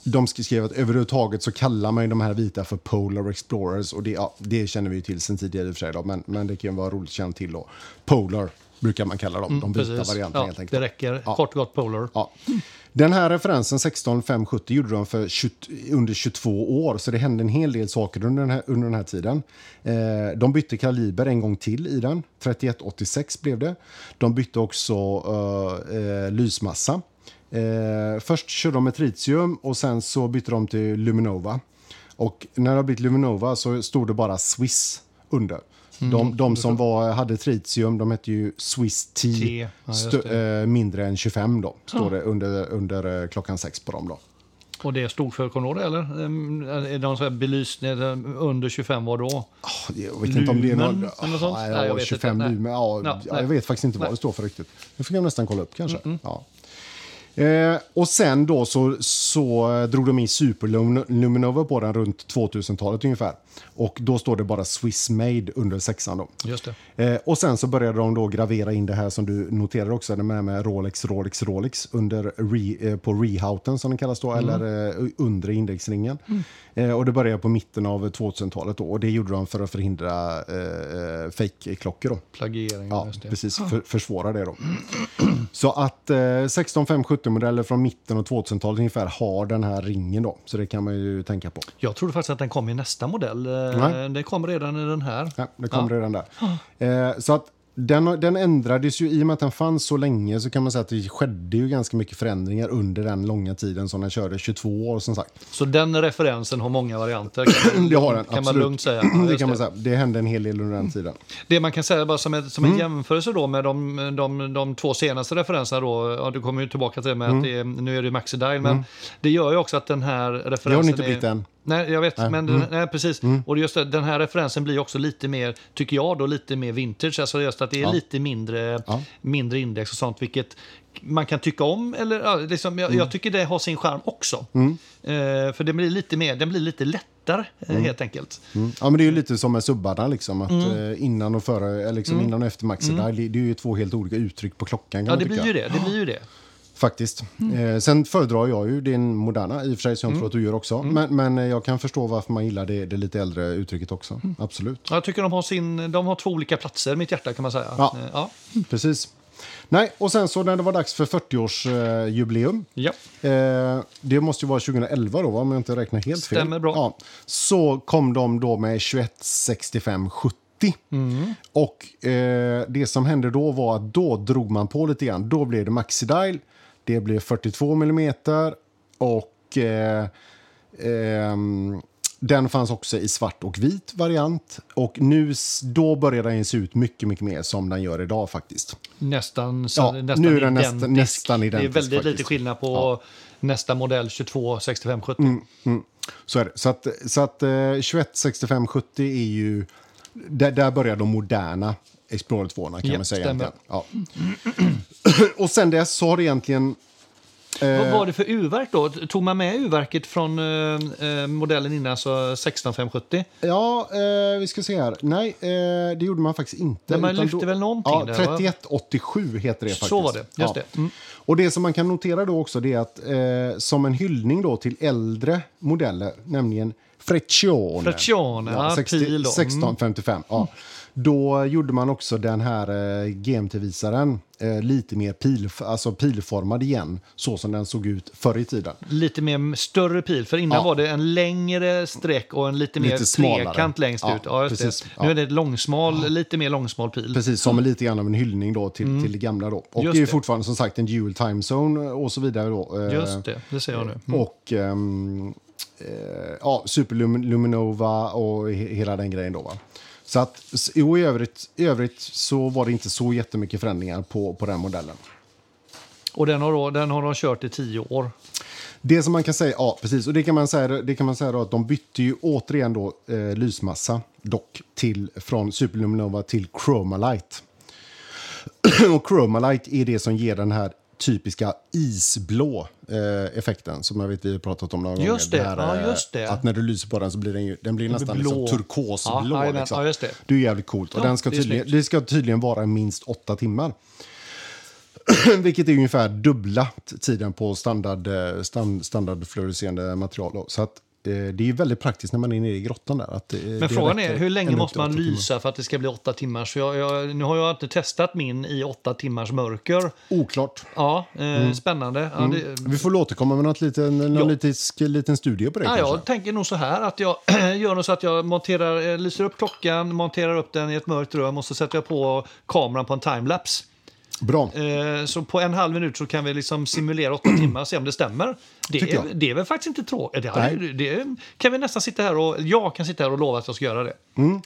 De skrev att överhuvudtaget så kallar man ju de här vita för Polar Explorers. Och det känner vi ju till sen tidigare i och för sig då, men det kan ju vara roligt känt till då. Polar brukar man kalla dem, de vita varianterna helt enkelt. Det räcker, kort gott Polar. Ja. Den här referensen 16570 gjorde de för under 22 år. Så det hände en hel del saker under den här tiden. De bytte kaliber en gång till i den. 3186 blev det. De bytte också lysmassa. Först körde de med tritium och sen så bytte de till Luminova. Och när det har blivit Luminova så stod det bara Swiss under. De som hade tritium, de hette ju Swiss T, mindre än 25 då. Står det under 6:00 på dem då. Och det stod för konor, eller? Är de så här belysning under 25 var då? Jag vet inte om det är någon 25 lumen. Jag vet faktiskt inte vad det står för riktigt. Nu får jag nästan kolla upp kanske. Ja. Och sen då så drog de in Superluminova på den runt 2000-talet ungefär. Och då står det bara Swiss Made under 6:an då. Just det. Och sen så började de då gravera in det här som du noterade också, med Rolex under på rehouten som den kallas då, eller under indexringen. Och det började på mitten av 2000-talet då, och det gjorde de för att förhindra fake-klockor då. Plagiering. Ja, just det. Precis. Försvåra det då. Så att 16570-modeller från mitten av 2000-talet ungefär har den här ringen då. Så det kan man ju tänka på. Jag trodde faktiskt att den kom i nästa modell. Nej. Det kom redan i den här. Ja, det kom redan där. Så att den ändrades ju, i och med att den fanns så länge så kan man säga att det skedde ju ganska mycket förändringar under den långa tiden som den körde, 22 år som sagt. Så den referensen har många varianter kan man lugnt säga. Det kan man säga. Det hände en hel del under den tiden. Det man kan säga bara som en jämförelse då med de två senaste referenserna då, du kommer ju tillbaka till det med att nu är det Maxi-Dial, men det gör ju också att den här referensen jag har inte blivit än. Nej, jag vet, men nej, precis. Och just det, den här referensen blir också lite mer, tycker jag då, lite mer vintage. Alltså just att det är lite mindre index och sånt, vilket man kan tycka om, eller liksom, jag tycker det har sin charm också. För den blir lite lättare helt enkelt. Ja, men det är ju lite som med subbarna liksom, att innan och före, liksom innan och efter Maxi-Dial, det är ju två helt olika uttryck på klockan. Ja, det blir ju det. faktiskt. Sen föredrar jag ju din moderna, i och för sig, som jag tror att du gör också. Men jag kan förstå varför man gillar det lite äldre uttrycket också. Absolut. Jag tycker de har två olika platser i mitt hjärta, kan man säga. Ja, ja. Precis. Nej, och sen så när det var dags för 40-årsjubileum. Ja. Det måste ju vara 2011 då, om jag inte räknar helt fel. Stämmer bra. Ja, så kom de då med 216570. Och det som hände då var att då drog man på lite grann. Då blev det maxi-dial. Det blev 42 mm och den fanns också i svart och vit variant. Och då började den se ut mycket, mycket mer som den gör idag faktiskt. Nästan identisk. Det är väldigt lite skillnad på nästa modell 226570. Så är det. Så att 216570 är ju... Där börjar de moderna Explorer 2-orna, kan man säga. Ja. Och sen dess så har det egentligen... Vad var det för urverk då? Tog man med urverket från modellen innan, så 16570? Ja, vi ska se här. Nej, det gjorde man faktiskt inte. Men man lyfte väl någonting där? 3187 heter det faktiskt. Så var det, just det. Mm. Och det som man kan notera då också, det är att som en hyllning då till äldre modeller, nämligen Freccione, 1655. Ja. Då gjorde man också den här GMT-visaren lite mer pilformad igen, så som den såg ut förr i tiden. Lite mer större pil, för innan var det en längre sträck och en lite mer trekant längst ut. Ja, precis. Nu är det lite mer långsmal pil. Precis, som lite grann av en hyllning då till det gamla då. Och det är fortfarande som sagt en dual time zone och så vidare då. Just det, det ser jag nu. Och... Superluminova och hela den grejen då, va? Så att i övrigt så var det inte så jättemycket förändringar på den modellen. Och den har de kört i 10 år. Det som man kan säga, ja precis, och det kan man säga då, att de bytte ju återigen då lysmassa dock från Superluminova till Chromalight. Och Chromalight är det som ger den här typiska isblå effekten som jag vet vi har pratat om några gånger. Just det. Att när du lyser på den så blir den blir nästan liksom turkosblå. Ja, liksom. Ja, just det. Det är jävligt coolt. Och den ska tydligen vara minst 8 timmar. Vilket är ungefär dubbla tiden på standardfluorescerande material. Då. Så att det är väldigt praktiskt när man är nere i grottan där. Men frågan är, hur länge måste man lysa för att det ska bli 8 timmar? Så nu har jag inte testat min i 8 timmars mörker. Oklart. Ja, spännande. Ja, vi får återkomma med någon liten studie på det. Ja, jag tänker nog så här, att jag gör något så att jag lyser upp klockan, monterar upp den i ett mörkt rum och så sätter jag på kameran på en timelapse. Bra. Så på 1,5 minut så kan vi liksom simulera 8 timmar och se om det stämmer. Det är väl faktiskt inte tråkigt. Det kan vi nästan sitta här och... Jag kan sitta här och lova att jag ska göra det.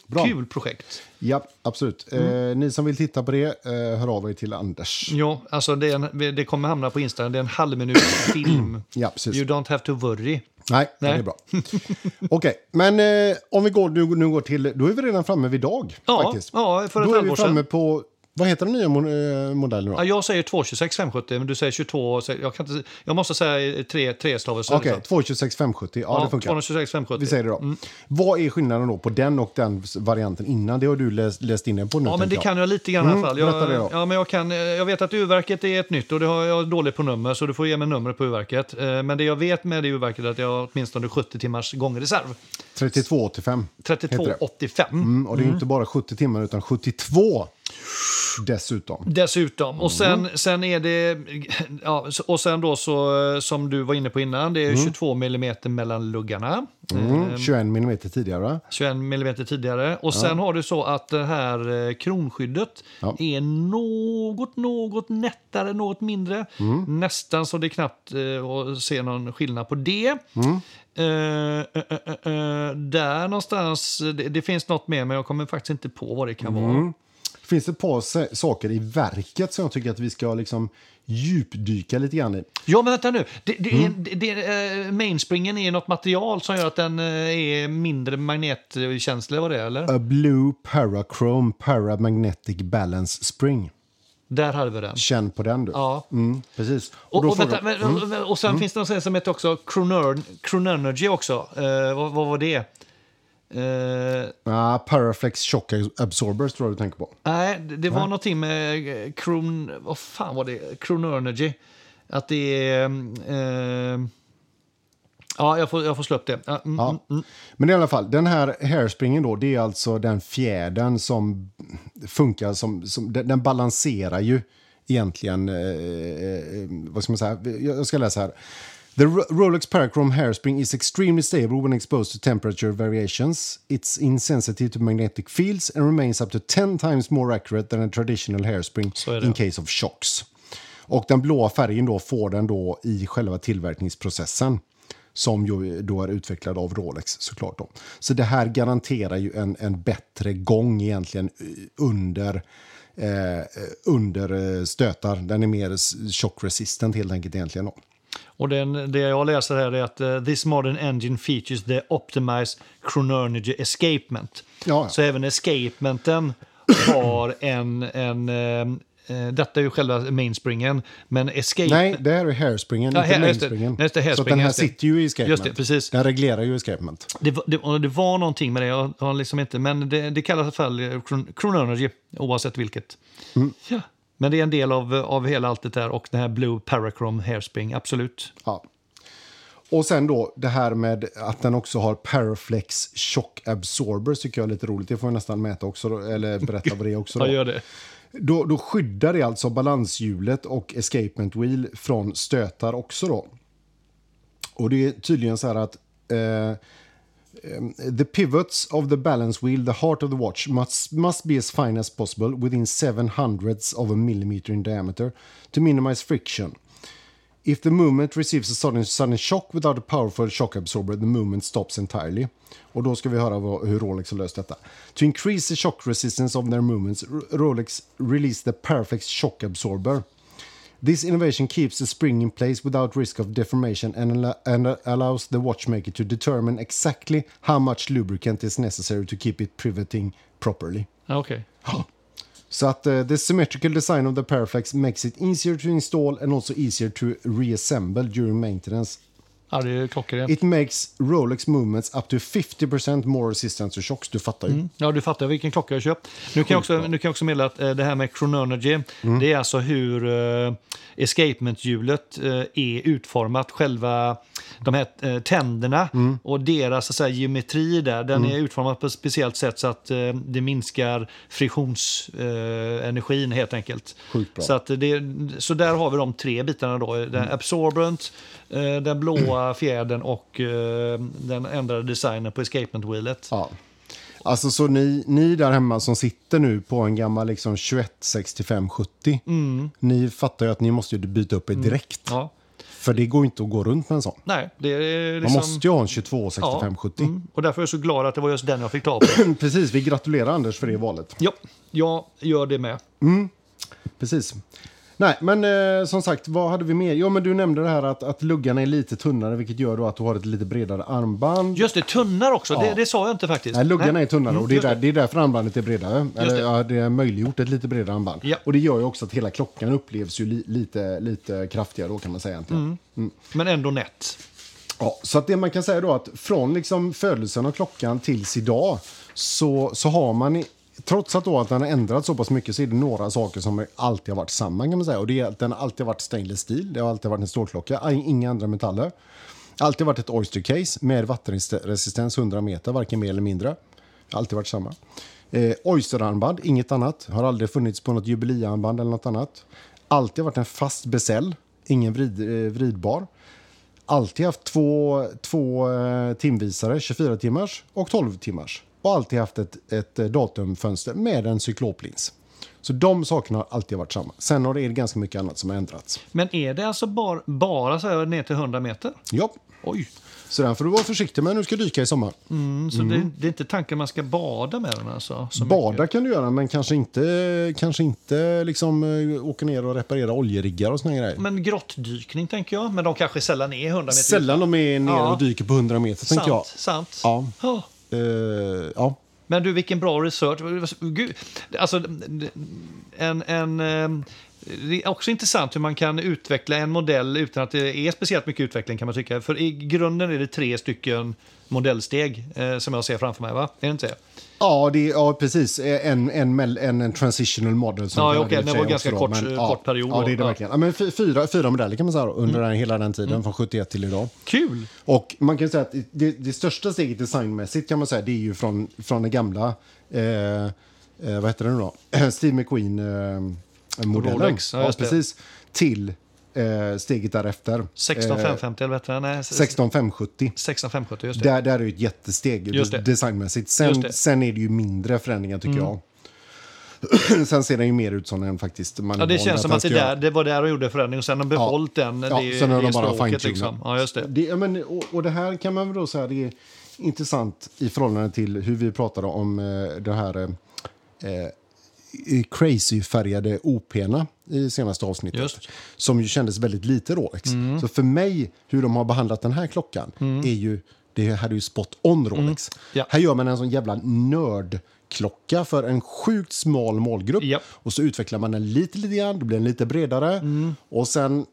Bra. Kul projekt. Ja, absolut. Ni som vill titta på det, hör av er till Anders. Ja, alltså det kommer hamna på Instagram. Det är 1,5 minuts film. Ja, precis. You don't have to worry. Nej. Det är bra. Okej, men om vi går, nu går till... Då är vi redan framme vid dag, faktiskt. Ja, för ett halvår sedan. Då är vi framme på... Vad heter den nya modellen då? Ja, jag säger 226570, men du säger 22... Jag måste säga 3-stavelser. Okej, 226570. Ja, det funkar. 226570. Vi säger det då. Vad är skillnaden då på den och den varianten innan? Det har du läst in på nu. Ja, men det kan jag lite grann i alla fall. Jag vet att urverket är ett nytt och det har jag dåligt på nummer, så du får ge mig numret på urverket. Men det jag vet med det urverket är att jag har åtminstone 70 timmars gångreserv. 3285. 3285. Och det är inte bara 70 timmar utan 72. Dessutom. Och sen är det... Ja, och sen då så, som du var inne på innan, det är 22 mm mellan luggarna. 21 mm tidigare. 21 mm tidigare. Och sen har du så att det här kronskyddet är något nättare, något mindre. Nästan så det är knappt att se någon skillnad på det. Där någonstans... Det finns något mer, men jag kommer faktiskt inte på vad det kan vara. Finns det ett par saker i verket som jag tycker att vi ska liksom djupdyka lite grann i? Ja, men vänta nu. Mainspringen är något material som gör att den är mindre magnetkänslig, vad det är, eller? A blue parachrome paramagnetic balance spring. Där hade vi den. Känn på den, du. Ja. Precis. Och sen finns det något som heter också Chronergy också. Vad var det? Paraflex shock absorbers tror jag du tänker på. Nej, det var någonting med Chron... Vad fan var det? Chronergy. Att det är... ja, jag får slå upp det. Ja. Men i alla fall, den här hairspringen då, det är alltså den fjädern som funkar som den balanserar ju egentligen, vad ska man säga? Jag ska läsa här. The Rolex Parachrome hairspring is extremely stable when exposed to temperature variations. It's insensitive to magnetic fields and remains up to 10 times more accurate than a traditional hairspring in case of shocks. Och den blåa färgen då får den då i själva tillverkningsprocessen, som ju då är utvecklad av Rolex såklart då. Så det här garanterar ju en bättre gång egentligen under stötar. Den är mer shockresistent helt enkelt egentligen då. Och det jag läser här är att this modern engine features the optimized chronology escapement. Ja. Så även escapementen har detta är ju själva mainspringen, men escape... Nej, det här är hairspringen, ja, inte mainspringen. Så den här sitter ju i escapement. Just det, precis. Den reglerar ju escapement. Det var någonting med det, jag har liksom inte... Men det kallas i alla fall chronology, oavsett vilket. Mm. Ja. Men det är en del av hela allt det där, och den här Blue Parachrome hairspring, absolut. Ja. Och sen då det här med att den också har Paraflex Shock Absorber tycker jag är lite roligt. Det får jag nästan mäta också, då, eller berätta vad det också då. Ja, gör det. Då skyddar det alltså balanshjulet och escapement wheel från stötar också då. Och det är tydligen så här att the pivots of the balance wheel, the heart of the watch must be as fine as possible within 700ths of a millimeter in diameter to minimize friction. If the movement receives a sudden shock without a powerful shock absorber, the movement stops entirely. Och då ska vi höra hur Rolex har löst detta. To increase the shock resistance of their movements, Rolex released the perfect shock absorber. This innovation keeps the spring in place without risk of deformation and allows the watchmaker to determine exactly how much lubricant is necessary to keep it pivoting properly. Okay. Så att the symmetrical design of the Paraflex makes it easier to install and also easier to reassemble during maintenance. Ja, det är klockrent. It makes Rolex movements up to 50% more resistance to shocks. Du fattar ju. Mm. Ja, du fattar vilken klocka jag köpt. Nu kan jag också meddela att det här med chronology, det är alltså hur escapement-hjulet är utformat. Själva de här tänderna och deras så att säga, geometri där, den är utformad på ett speciellt sätt så att det minskar friktionsenergin helt enkelt. Sjukt bra. Så där har vi de tre bitarna då. Den absorbent, den blåa fjädern och den ändrade designen på escapement-wheelet. Ja. Alltså så ni där hemma som sitter nu på en gammal liksom 216570, ni fattar ju att ni måste ju byta upp er direkt. Ja. För det går inte att gå runt med en sån. Nej, det är liksom... Man måste ju ha en 226570. Ja, och därför är jag så glad att det var just den jag fick ta på. Precis, vi gratulerar Anders för det valet. Ja, jag gör det med. Mm. Precis. Nej, men som sagt, vad hade vi mer? Jo, men du nämnde det här att luggarna är lite tunnare, vilket gör då att du har ett lite bredare armband. Just det, tunnare också. Ja. Det sa jag inte faktiskt. Nej, luggarna är tunnare och det är därför armbandet är bredare. Det är möjliggjort ett lite bredare armband. Ja. Och det gör ju också att hela klockan upplevs ju lite kraftigare då, kan man säga egentligen. Men ändå nätt. Ja, så att det man kan säga då att från liksom födelsen av klockan tills idag så har man... Trots att den har ändrats så pass mycket så är det några saker som alltid har varit samma, kan man säga. Och det är att den har alltid varit stainless steel, det har alltid varit en stålklocka, inga andra metaller. Alltid varit ett oyster case med vattenresistens 100 meter, varken mer eller mindre. Alltid varit samma. Oysterarmband, inget annat. Har aldrig funnits på något jubilearmband eller något annat. Alltid varit en fast besäll, ingen vridbar. Alltid haft två timvisare, 24 timmars och 12 timmars. Och alltid haft ett datumfönster med en cykloplins. Så de sakerna har alltid varit samma. Sen har det ganska mycket annat som har ändrats. Men är det alltså bara så här ner till 100 meter? Ja. Oj. Så den får du vara försiktig med när du ska dyka i sommar. Det är inte tanken man ska bada med den alltså? Bada mycket kan du göra, men kanske inte liksom åka ner och reparera oljeriggar och såna grejer. Men grottdykning tänker jag, men de kanske sällan är 100 meter. Sällan de är ner och dyker på 100 meter, tänker jag. Sant. Ja. Oh. Ja. Men du, vilken bra research. Gud, alltså en det är också intressant hur man kan utveckla en modell utan att det är speciellt mycket utveckling, kan man tycka. För i grunden är det 3 stycken modellsteg som jag ser framför mig, va? Är det inte det? Ja, det är, ja precis. En transitional model. Som ja, okej. Det var ganska kort period. Ja, det är det verkligen. Ja, men 4 modeller kan man säga då, under hela den tiden från 71 till idag. Kul! Och man kan säga att det största steget designmässigt kan man säga, det är ju från den gamla vad heter den då? Steve McQueen modellen. Rolex, ja, precis. Till steget därefter. 16550 eller bättre? Nej, 16570. 16570, just det. Där är ju ett jättesteg designmässigt. Sen är det ju mindre förändringar tycker jag. Sen ser den ju mer ut som den faktiskt... Man det känns som att det var där de gjorde förändring och sen har de behållit den. Ja, det, sen har de bara fine-tunat. Liksom. Ja, just det. Men det här kan man väl då säga, det är intressant i förhållande till hur vi pratade om det här... crazy-färgade OP:na i senaste avsnittet. Just. Som ju kändes väldigt lite Rolex. Så för mig, hur de har behandlat den här klockan är ju, det här är ju spot on Rolex. Ja. Här gör man en sån jävla nördklocka för en sjukt smal målgrupp. Ja. Och så utvecklar man den lite grann, då blir den lite bredare. Och sen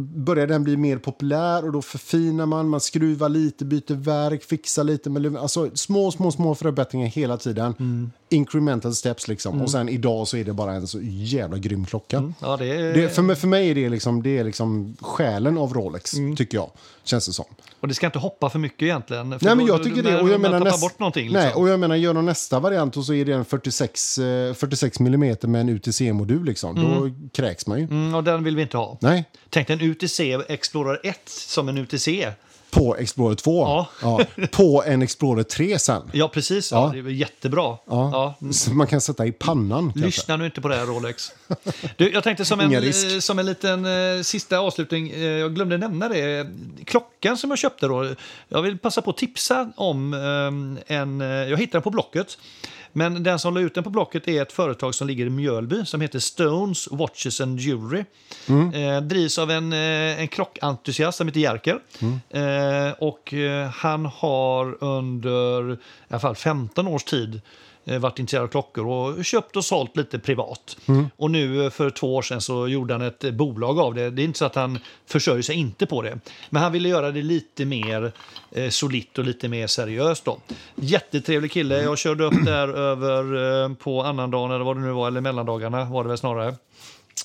börjar den bli mer populär och då förfinar man skruvar lite, byter verk, fixar lite med lumen. Alltså små förbättringar hela tiden. Incremental steps liksom. Och sen idag så är det bara en så jävla grym klocka. Ja, för mig är det liksom, själen av Rolex tycker jag. Känns det som. Och det ska inte hoppa för mycket egentligen. Nej, men jag tycker det. Och jag menar gör de nästa variant och så är det en 46 mm med en UTC-modul liksom. Då kräks man ju. Och den vill vi inte ha. Nej. Tänk en UTC Explorer 1 som en UTC. På Explorer 2. Ja. Ja. På en Explorer 3 sen. Ja, precis. Ja. Ja, det är jättebra. Ja. Ja. Så man kan sätta i pannan. Lyssna nu inte på det här, Rolex. Du, jag tänkte som en liten sista avslutning. Jag glömde nämna det. Klockan som jag köpte då. Jag vill passa på att tipsa om jag hittade den på Blocket. Men den som la ut den på Blocket är ett företag som ligger i Mjölby som heter Stones Watches and Jewelry. Drivs av en klockentusiast som heter Jerker. Och han har under i alla fall 15 års tid varit intresserad av klockor och köpt och sålt lite privat. Och nu för 2 år sedan så gjorde han ett bolag av det. Det är inte så att han försörjer sig inte på det. Men han ville göra det lite mer solitt och lite mer seriöst då. Jättetrevlig kille. Jag körde upp där över på annandagen eller vad det nu var, eller mellandagarna var det väl snarare.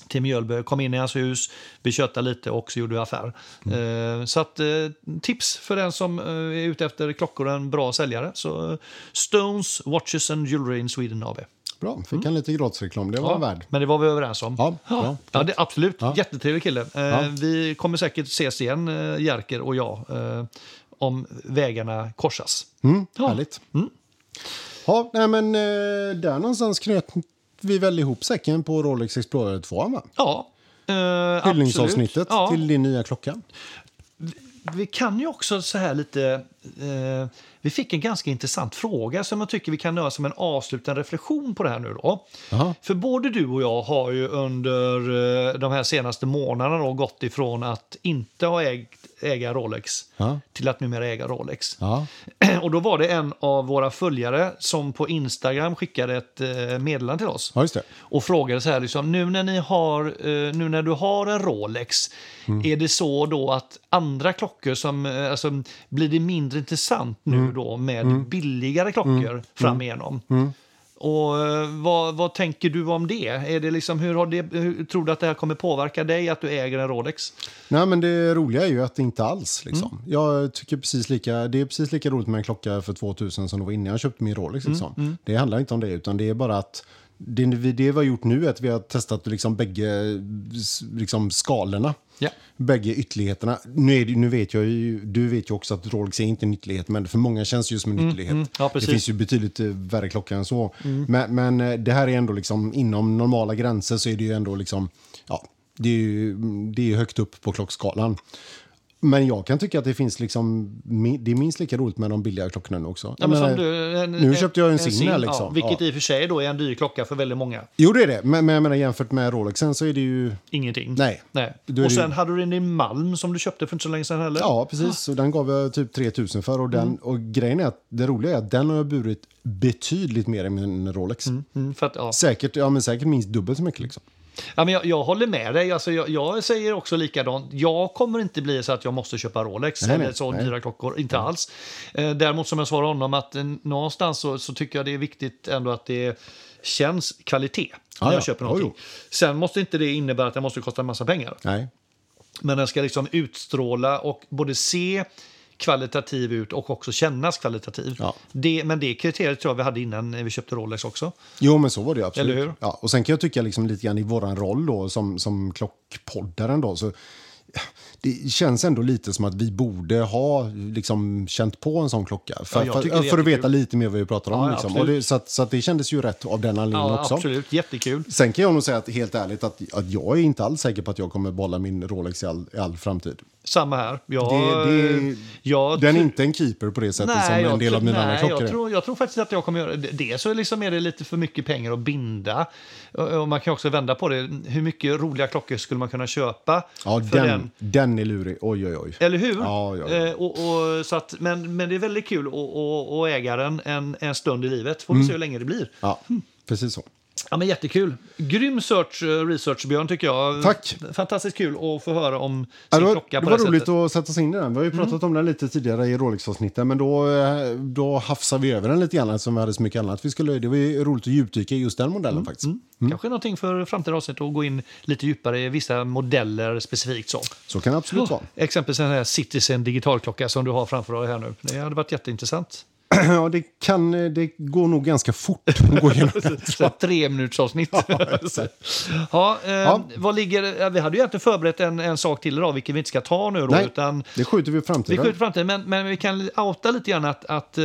Till Mjölby, kom in i hans hus, vi köttade lite och så gjorde vi affär. Så att tips för den som är ute efter klockor och en bra säljare. Så Stones, Watches and Jewelry in Sweden AB. Bra, fick han lite gratisreklam, det var värd. Men det var vi överens om. Ja, det, absolut, jättetrevlig kille. Vi kommer säkert ses igen, Jerker och jag, om vägarna korsas. Härligt. Ja, nej, men där någonstans knöt vi väl ihop säcken på Rolex Explorer 2, va? Ja, hyllningsavsnittet till din nya klocka. Vi kan ju också så här lite... vi fick en ganska intressant fråga som jag tycker vi kan göra som en avslutande reflektion på det här nu då. Aha. För både du och jag har ju under de här senaste månaderna då gått ifrån att inte ha äga Rolex till att numera äga Rolex. Aha. Och då var det en av våra följare som på Instagram skickade ett meddelande till oss. Ja, just det. Och frågade så här liksom, nu när du har en Rolex, är det så då att andra klockor som, alltså, blir det mindre intressant nu då med billigare klockor fram igenom. Och vad tänker du om det? Är det liksom, hur tror du att det här kommer påverka dig att du äger en Rolex? Nej, men det roliga är ju att det inte alls liksom. Jag tycker det är precis lika roligt med en klocka för 2000 som det var innan jag köpte min Rolex liksom. Det handlar inte om det, utan det är bara att det vi har gjort nu är att vi har testat liksom bägge liksom skalorna. Ja. Bägge ytterligheterna. Nu vet jag ju, du vet ju också att Rolex är inte en ytterlighet, men för många känns det ju som en ytterlighet. Ja, det finns ju betydligt värre klockan än så. Men det här är ändå liksom inom normala gränser, så är det ju ändå liksom, ja, det är ju högt upp på klockskalan. Men jag kan tycka att det finns liksom, det är minst lika roligt med de billiga klockorna nu också. Ja, men nu köpte jag en Sinclair liksom. Ja, vilket i och för sig då är en dyr klocka för väldigt många. Jo, det är det. Men jag menar, jämfört med Rolexen så är det ju... ingenting. Nej. Och sen hade du en i Malm som du köpte för inte så länge sedan heller. Ja, precis. Och den gav jag typ 3000 för. Och grejen är att det roliga är att den har jag burit betydligt mer än min Rolex. Säkert minst dubbelt så mycket liksom. Ja, men jag håller med dig. Alltså, jag säger också likadant. Jag kommer inte bli så att jag måste köpa Rolex eller så dyra klockor. Inte alls. Däremot som jag svarar honom att någonstans så tycker jag det är viktigt ändå att det känns kvalitet när jag köper någonting. Sen måste inte det innebära att det måste kosta en massa pengar. Nej. Men den ska liksom utstråla och både se kvalitativ ut och också kännas kvalitativ. Ja. Men det kriteriet tror jag vi hade innan vi köpte Rolex också. Jo, men så var det ju absolut. Eller hur? Ja, och sen kan jag tycka liksom lite grann i våran roll då som klockpoddaren då, så det känns ändå lite som att vi borde ha liksom känt på en sån klocka för att veta lite mer vad vi pratar om. Liksom. Och så att det kändes ju rätt av den anledningen också. Absolut, jättekul. Sen kan jag nog säga att, helt ärligt att jag är inte alls säker på att jag kommer bolla min Rolex i all framtid. Samma här. Den är inte en keeper på det sättet som en del av mina andra klockor. Jag tror faktiskt att jag kommer göra det. Så liksom är det lite för mycket pengar att binda. Och man kan också vända på det. Hur mycket roliga klockor skulle man kunna köpa? Ja, den är lurig. Oj, oj, oj. Eller hur? Ja, ja, ja. Och så att, men det är väldigt kul att äga den en stund i livet. Får vi se hur länge det blir. Ja, precis så. Ja, men jättekul. Grym research, Björn, tycker jag. Tack. Fantastiskt kul att få höra om sin klocka på det sättet. Det var roligt att sätta sig in i den. Vi har ju pratat om den lite tidigare i Rolex-avsnitten, men då hafsade vi över den lite grann som vi hade så mycket annat. Det var ju roligt att djupdyka i just den modellen faktiskt. Kanske någonting för framtida avsnitt att gå in lite djupare i vissa modeller specifikt så. Så kan det absolut vara. Exempelvis den här Citizen digitalklocka som du har framför dig här nu. Det hade varit jätteintressant. Ja, det går nog ganska fort att gå igenom det. 3-minutersavsnitt. Vi hade ju inte förberett en sak till idag, vilket vi inte ska ta nu. Nej, utan det skjuter vi fram till. Men vi kan outa lite grann att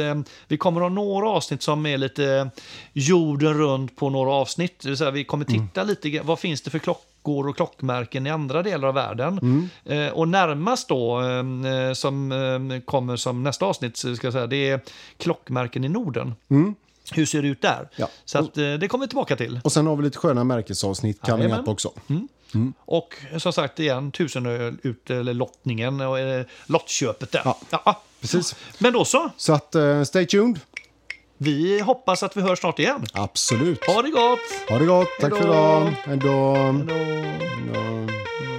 vi kommer ha några avsnitt som är lite jorden runt på några avsnitt. Det vill säga, vi kommer titta lite grann, vad finns det för klockor? Går och klockmärken i andra delar av världen. Och närmast då som kommer som nästa avsnitt, ska jag säga, det är klockmärken i Norden. Hur ser det ut där? Ja. Så att, det kommer vi tillbaka till. Och sen har vi lite sköna märkesavsnitt kan vi hjälpa också. Och som sagt igen, Tusenö eller lottningen och lottköpet där. Ja, precis. Men då så. Så att stay tuned. Vi hoppas att vi hörs snart igen. Absolut. Ha det gott. Tack för idag. Hejdå.